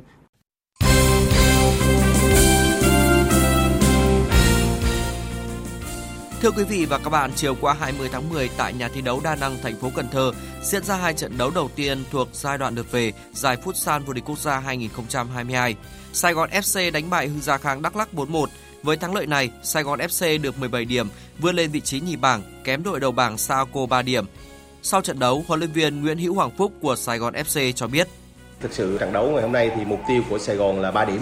Thưa quý vị và các bạn, chiều qua 20 tháng 10 tại nhà thi đấu đa năng thành phố Cần Thơ diễn ra hai trận đấu đầu tiên thuộc giai đoạn lượt về giải Futsal vô địch quốc gia 2022. Sài Gòn FC đánh bại Hưng Gia Khang Đắk Lắk 4-1. Với thắng lợi này, Sài Gòn FC được 17 điểm, vươn lên vị trí nhì bảng, kém đội đầu bảng Saco 3 điểm. Sau trận đấu, huấn luyện viên Nguyễn Hữu Hoàng Phúc của Sài Gòn FC cho biết: "Thực sự trận đấu ngày hôm nay thì mục tiêu của Sài Gòn là 3 điểm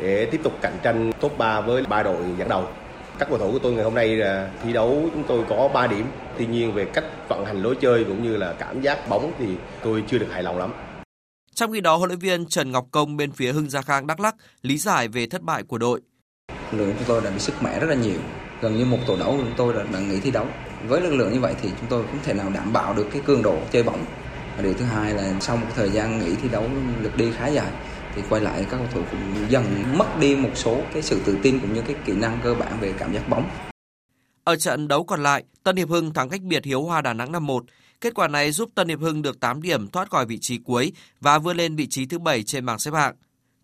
để tiếp tục cạnh tranh top 3 với 3 đội dẫn đầu. Các cầu thủ của tôi ngày hôm nay là thi đấu chúng tôi có 3 điểm. Tuy nhiên về cách vận hành lối chơi cũng như là cảm giác bóng thì tôi chưa được hài lòng lắm." Trong khi đó, huấn luyện viên Trần Ngọc Công bên phía Hưng Gia Khang Đắk Lắk lý giải về thất bại của đội. "Lực lượng chúng tôi đã bị sức mẻ rất là nhiều. Gần như một tổ đấu của chúng tôi đã nghỉ thi đấu. Với lực lượng như vậy thì chúng tôi không thể nào đảm bảo được cái cường độ chơi bóng. Và điều thứ hai là sau một thời gian nghỉ thi đấu lượt đi khá dài thì quay lại các cầu thủ cũng dần mất đi một số cái sự tự tin cũng như cái kỹ năng cơ bản về cảm giác bóng." Ở trận đấu còn lại, Tân Hiệp Hưng thắng cách biệt Hiếu Hoa Đà Nẵng 5-1. Kết quả này giúp Tân Hiệp Hưng được 8 điểm thoát khỏi vị trí cuối và vươn lên vị trí thứ 7 trên bảng xếp hạng.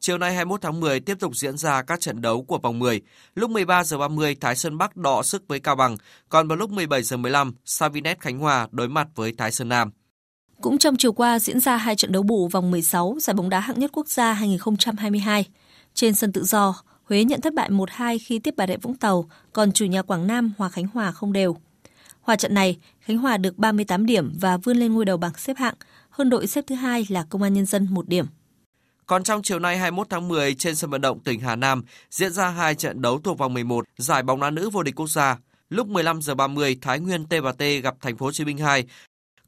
Chiều nay 21 tháng 10 tiếp tục diễn ra các trận đấu của vòng 10. Lúc 13:30 Thái Sơn Bắc đọ sức với Cao Bằng, còn vào lúc 17:15 Savinet Khánh Hòa đối mặt với Thái Sơn Nam. Cũng trong chiều qua diễn ra hai trận đấu bù vòng 16 giải bóng đá hạng nhất quốc gia 2022. Trên sân tự do, Huế nhận thất bại 1-2 khi tiếp Bà Rịa Vũng Tàu, còn chủ nhà Quảng Nam hòa Khánh Hòa không đều. Hòa trận này, Khánh Hòa được 38 điểm và vươn lên ngôi đầu bảng xếp hạng, hơn đội xếp thứ hai là Công an Nhân dân 1 điểm. Còn trong chiều nay 21 tháng 10, trên sân vận động tỉnh Hà Nam diễn ra hai trận đấu thuộc vòng 11 giải bóng đá nữ vô địch quốc gia. Lúc 15h30 Thái Nguyên T&T gặp Thành phố Hồ Chí Minh 2,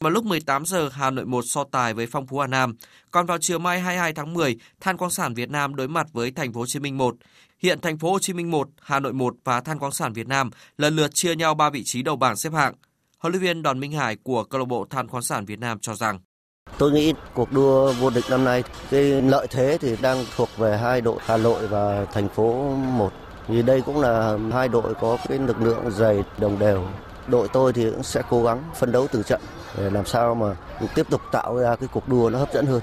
mà lúc 18h Hà Nội 1 so tài với Phong Phú Hà Nam. Còn vào chiều mai 22 tháng 10, Than Khoáng Sản Việt Nam đối mặt với Thành phố Hồ Chí Minh 1. Hiện Thành phố Hồ Chí Minh 1, Hà Nội 1 và Than Khoáng Sản Việt Nam lần lượt chia nhau 3 vị trí đầu bảng xếp hạng. Huấn luyện viên Đoàn Minh Hải của câu lạc bộ Than Khoáng Sản Việt Nam cho rằng: Tôi nghĩ cuộc đua vô địch năm nay, cái lợi thế thì đang thuộc về hai đội Hà Nội và Thành phố 1. Vì đây cũng là hai đội có cái lực lượng dày đồng đều. Đội tôi thì cũng sẽ cố gắng phấn đấu từ trận để làm sao mà tiếp tục tạo ra cái cuộc đua nó hấp dẫn hơn.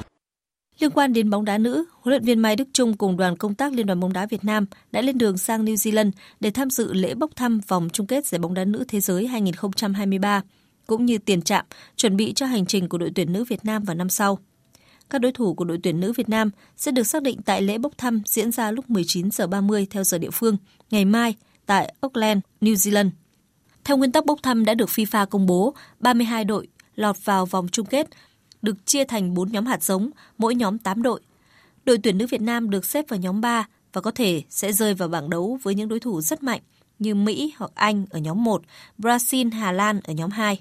Liên quan đến bóng đá nữ, huấn luyện viên Mai Đức Chung cùng đoàn công tác Liên đoàn bóng đá Việt Nam đã lên đường sang New Zealand để tham dự lễ bốc thăm vòng chung kết giải bóng đá nữ thế giới 2023, cũng như tiền trạm chuẩn bị cho hành trình của đội tuyển nữ Việt Nam vào năm sau. Các đối thủ của đội tuyển nữ Việt Nam sẽ được xác định tại lễ bốc thăm diễn ra lúc 19h30 theo giờ địa phương, ngày mai tại Auckland, New Zealand. Theo nguyên tắc bốc thăm đã được FIFA công bố, 32 đội lọt vào vòng chung kết, được chia thành 4 nhóm hạt giống, mỗi nhóm 8 đội. Đội tuyển nữ Việt Nam được xếp vào nhóm 3 và có thể sẽ rơi vào bảng đấu với những đối thủ rất mạnh như Mỹ hoặc Anh ở nhóm 1, Brazil, Hà Lan ở nhóm 2.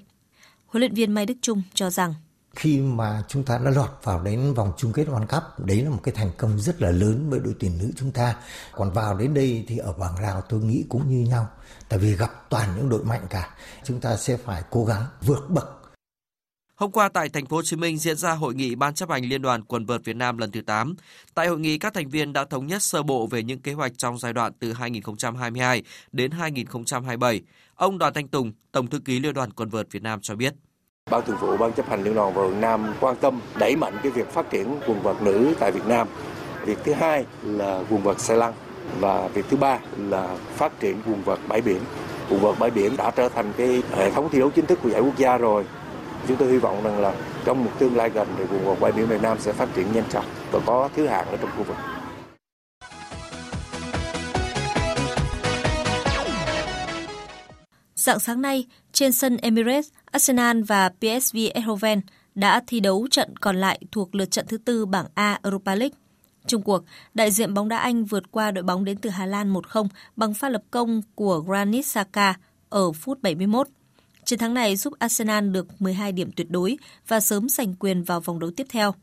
Huấn luyện viên Mai Đức Chung cho rằng: Khi mà chúng ta đã lọt vào đến vòng chung kết World Cup, đấy là một cái thành công rất là lớn với đội tuyển nữ chúng ta. Còn vào đến đây thì ở bảng Lào tôi nghĩ cũng như nhau, tại vì gặp toàn những đội mạnh cả, chúng ta sẽ phải cố gắng vượt bậc. Hôm qua tại Thành phố Hồ Chí Minh diễn ra hội nghị Ban chấp hành Liên đoàn Quần vợt Việt Nam lần thứ 8. Tại hội nghị, các thành viên đã thống nhất sơ bộ về những kế hoạch trong giai đoạn từ 2022 đến 2027. Ông Đoàn Thanh Tùng, Tổng thư ký Liên đoàn Quần vợt Việt Nam cho biết: Ban thường vụ Ban chấp hành Liên đoàn Quần vợt Việt Nam quan tâm đẩy mạnh cái việc phát triển quần vợt nữ tại Việt Nam. Việc thứ hai là quần vợt xe lăn và việc thứ ba là phát triển quần vợt bãi biển. Quần vợt bãi biển đã trở thành cái hệ thống thi đấu chính thức của giải quốc gia rồi. Chúng tôi hy vọng rằng là trong một tương lai gần thì quần vợt bãi biển Việt Nam sẽ phát triển nhanh chóng và có thứ hạng ở trong khu vực. Rạng sáng nay, trên sân Emirates, Arsenal và PSV Eindhoven đã thi đấu trận còn lại thuộc lượt trận thứ 4 bảng A Europa League. Chung cuộc, đại diện bóng đá Anh vượt qua đội bóng đến từ Hà Lan 1-0 bằng pha lập công của Granit Xhaka ở phút 71. Chiến thắng này giúp Arsenal được 12 điểm tuyệt đối và sớm giành quyền vào vòng đấu tiếp theo.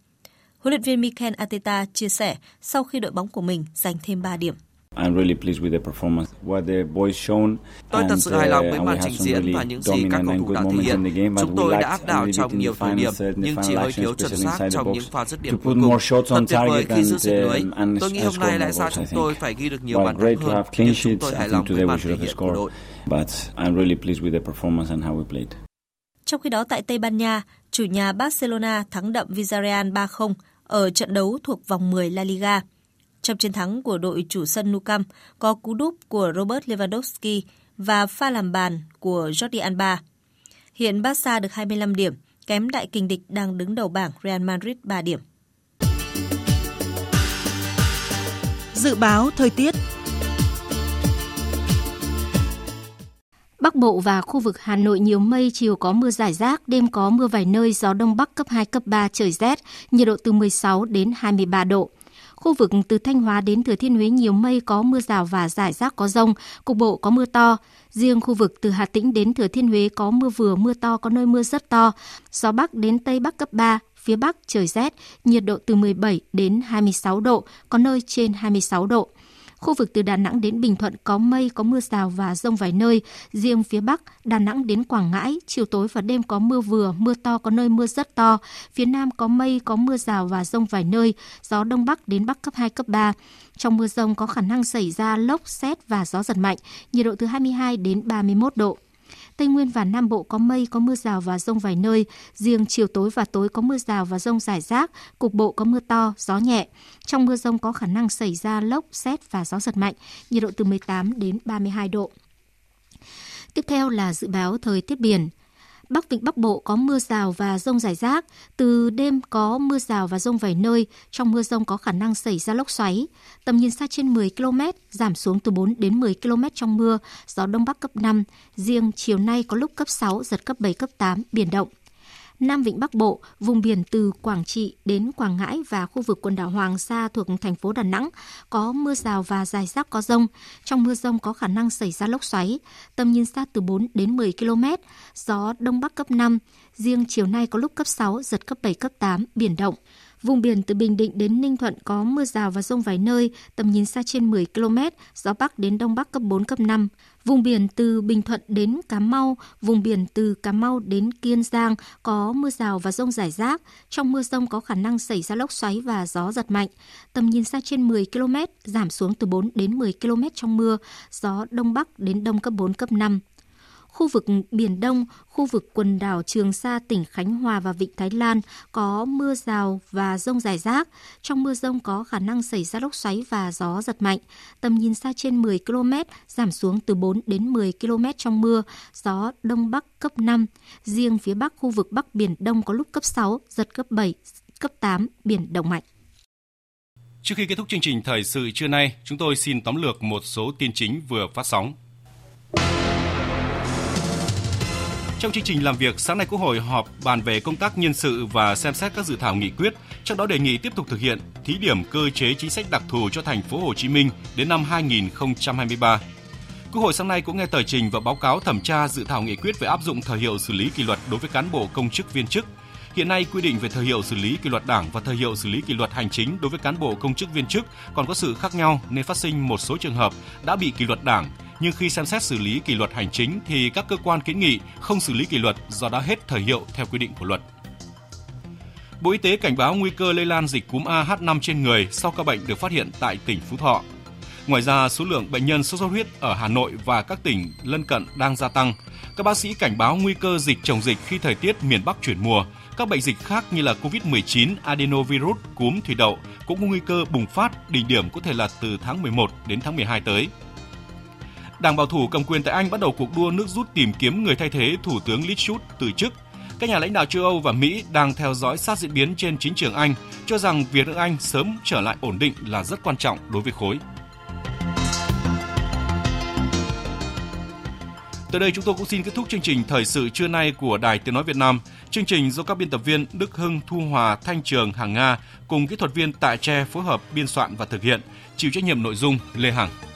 Huấn luyện viên Mikel Arteta chia sẻ sau khi đội bóng của mình giành thêm 3 điểm. Tôi thật sự hài lòng với màn trình diễn và những gì các cầu thủ đã thể hiện. Chúng tôi đã áp đảo trong nhiều thời điểm, nhưng chỉ hơi thiếu chuẩn xác trong những pha dứt điểm cuối cùng. Thật tuyệt vời khi giữ xích lưới. Tôi nghĩ hôm nay lẽ ra chúng tôi phải ghi được nhiều bàn thắng hơn, nhưng chúng tôi hài lòng với màn thể hiện của đội. Trong khi đó tại Tây Ban Nha, chủ nhà Barcelona thắng đậm Villarreal 3-0 ở trận đấu thuộc vòng 10 La Liga. Trong chiến thắng của đội chủ sân Nou Camp có cú đúp của Robert Lewandowski và pha làm bàn của Jordi Alba. Hiện Barca được 25 điểm, kém đại kình địch đang đứng đầu bảng Real Madrid 3 điểm. Dự báo thời tiết. Bắc Bộ và khu vực Hà Nội nhiều mây, chiều có mưa rải rác, đêm có mưa vài nơi, gió Đông Bắc cấp 2, cấp 3, trời rét, nhiệt độ từ 16 đến 23 độ. Khu vực từ Thanh Hóa đến Thừa Thiên Huế nhiều mây, có mưa rào và rải rác có dông, cục bộ có mưa to. Riêng khu vực từ Hà Tĩnh đến Thừa Thiên Huế có mưa vừa, mưa to, có nơi mưa rất to. Gió Bắc đến Tây Bắc cấp 3, phía Bắc trời rét, nhiệt độ từ 17 đến 26 độ, có nơi trên 26 độ. Khu vực từ Đà Nẵng đến Bình Thuận có mây, có mưa rào và dông vài nơi. Riêng phía Bắc, Đà Nẵng đến Quảng Ngãi, chiều tối và đêm có mưa vừa, mưa to, có nơi mưa rất to. Phía Nam có mây, có mưa rào và dông vài nơi. Gió Đông Bắc đến Bắc cấp 2, cấp 3. Trong mưa dông có khả năng xảy ra lốc, sét và gió giật mạnh. Nhiệt độ từ 22 đến 31 độ. Tây Nguyên và Nam Bộ có mây, có mưa rào và dông vài nơi. Riêng chiều tối và tối có mưa rào và dông rải rác, cục bộ có mưa to, gió nhẹ. Trong mưa dông có khả năng xảy ra lốc, sét và gió giật mạnh, nhiệt độ từ 18 đến 32 độ. Tiếp theo là dự báo thời tiết biển. Bắc Vịnh Bắc Bộ có mưa rào và dông rải rác, từ đêm có mưa rào và dông vài nơi, trong mưa dông có khả năng xảy ra lốc xoáy. Tầm nhìn xa trên 10 km, giảm xuống từ 4 đến 10 km trong mưa, gió Đông Bắc cấp 5, riêng chiều nay có lúc cấp 6, giật cấp 7, cấp 8, biển động. Nam Vịnh Bắc Bộ, vùng biển từ Quảng Trị đến Quảng Ngãi và khu vực quần đảo Hoàng Sa thuộc thành phố Đà Nẵng có mưa rào và rải rác có dông. Trong mưa dông có khả năng xảy ra lốc xoáy, tầm nhìn xa từ 4 đến 10 km, gió Đông Bắc cấp 5, riêng chiều nay có lúc cấp 6, giật cấp 7, cấp 8, biển động. Vùng biển từ Bình Định đến Ninh Thuận có mưa rào và dông vài nơi, tầm nhìn xa trên 10 km, gió Bắc đến Đông Bắc cấp 4, cấp 5. Vùng biển từ Bình Thuận đến Cà Mau, vùng biển từ Cà Mau đến Kiên Giang có mưa rào và dông rải rác. Trong mưa dông có khả năng xảy ra lốc xoáy và gió giật mạnh. Tầm nhìn xa trên 10 km, giảm xuống từ 4 đến 10 km trong mưa, gió Đông Bắc đến Đông cấp 4, cấp 5. Khu vực Biển Đông, khu vực quần đảo Trường Sa, tỉnh Khánh Hòa và Vịnh Thái Lan có mưa rào và dông rải rác. Trong mưa dông có khả năng xảy ra lốc xoáy và gió giật mạnh. Tầm nhìn xa trên 10 km, giảm xuống từ 4 đến 10 km trong mưa, gió Đông Bắc cấp 5. Riêng phía Bắc khu vực Bắc Biển Đông có lúc cấp 6, giật cấp 7, cấp 8, biển động mạnh. Trước khi kết thúc chương trình thời sự trưa nay, chúng tôi xin tóm lược một số tin chính vừa phát sóng. Trong chương trình làm việc, sáng nay Quốc hội họp bàn về công tác nhân sự và xem xét các dự thảo nghị quyết, trong đó đề nghị tiếp tục thực hiện thí điểm cơ chế chính sách đặc thù cho thành phố Hồ Chí Minh đến năm 2023. Quốc hội sáng nay cũng nghe tờ trình và báo cáo thẩm tra dự thảo nghị quyết về áp dụng thời hiệu xử lý kỷ luật đối với cán bộ công chức viên chức. Hiện nay, quy định về thời hiệu xử lý kỷ luật đảng và thời hiệu xử lý kỷ luật hành chính đối với cán bộ công chức viên chức còn có sự khác nhau nên phát sinh một số trường hợp đã bị kỷ luật đảng, nhưng khi xem xét xử lý kỷ luật hành chính thì các cơ quan kiến nghị không xử lý kỷ luật do đã hết thời hiệu theo quy định của luật. Bộ Y tế cảnh báo nguy cơ lây lan dịch cúm AH5 trên người sau ca bệnh được phát hiện tại tỉnh Phú Thọ. Ngoài ra, số lượng bệnh nhân sốt xuất huyết ở Hà Nội và các tỉnh lân cận đang gia tăng. Các bác sĩ cảnh báo nguy cơ dịch chồng dịch khi thời tiết miền Bắc chuyển mùa. Các bệnh dịch khác như là COVID-19, adenovirus, cúm thủy đậu cũng có nguy cơ bùng phát, đỉnh điểm có thể là từ tháng 11 đến tháng 12 tới. Đảng bảo thủ cầm quyền tại Anh bắt đầu cuộc đua nước rút tìm kiếm người thay thế Thủ tướng Liz Truss từ chức. Các nhà lãnh đạo châu Âu và Mỹ đang theo dõi sát diễn biến trên chính trường Anh, cho rằng việc nước Anh sớm trở lại ổn định là rất quan trọng đối với khối. Tới đây chúng tôi cũng xin kết thúc chương trình thời sự trưa nay của Đài Tiếng Nói Việt Nam. Chương trình do các biên tập viên Đức Hưng, Thu Hòa, Thanh Trường, Hằng Nga cùng kỹ thuật viên Tạ Tre phối hợp biên soạn và thực hiện, chịu trách nhiệm nội dung Lê Hằng.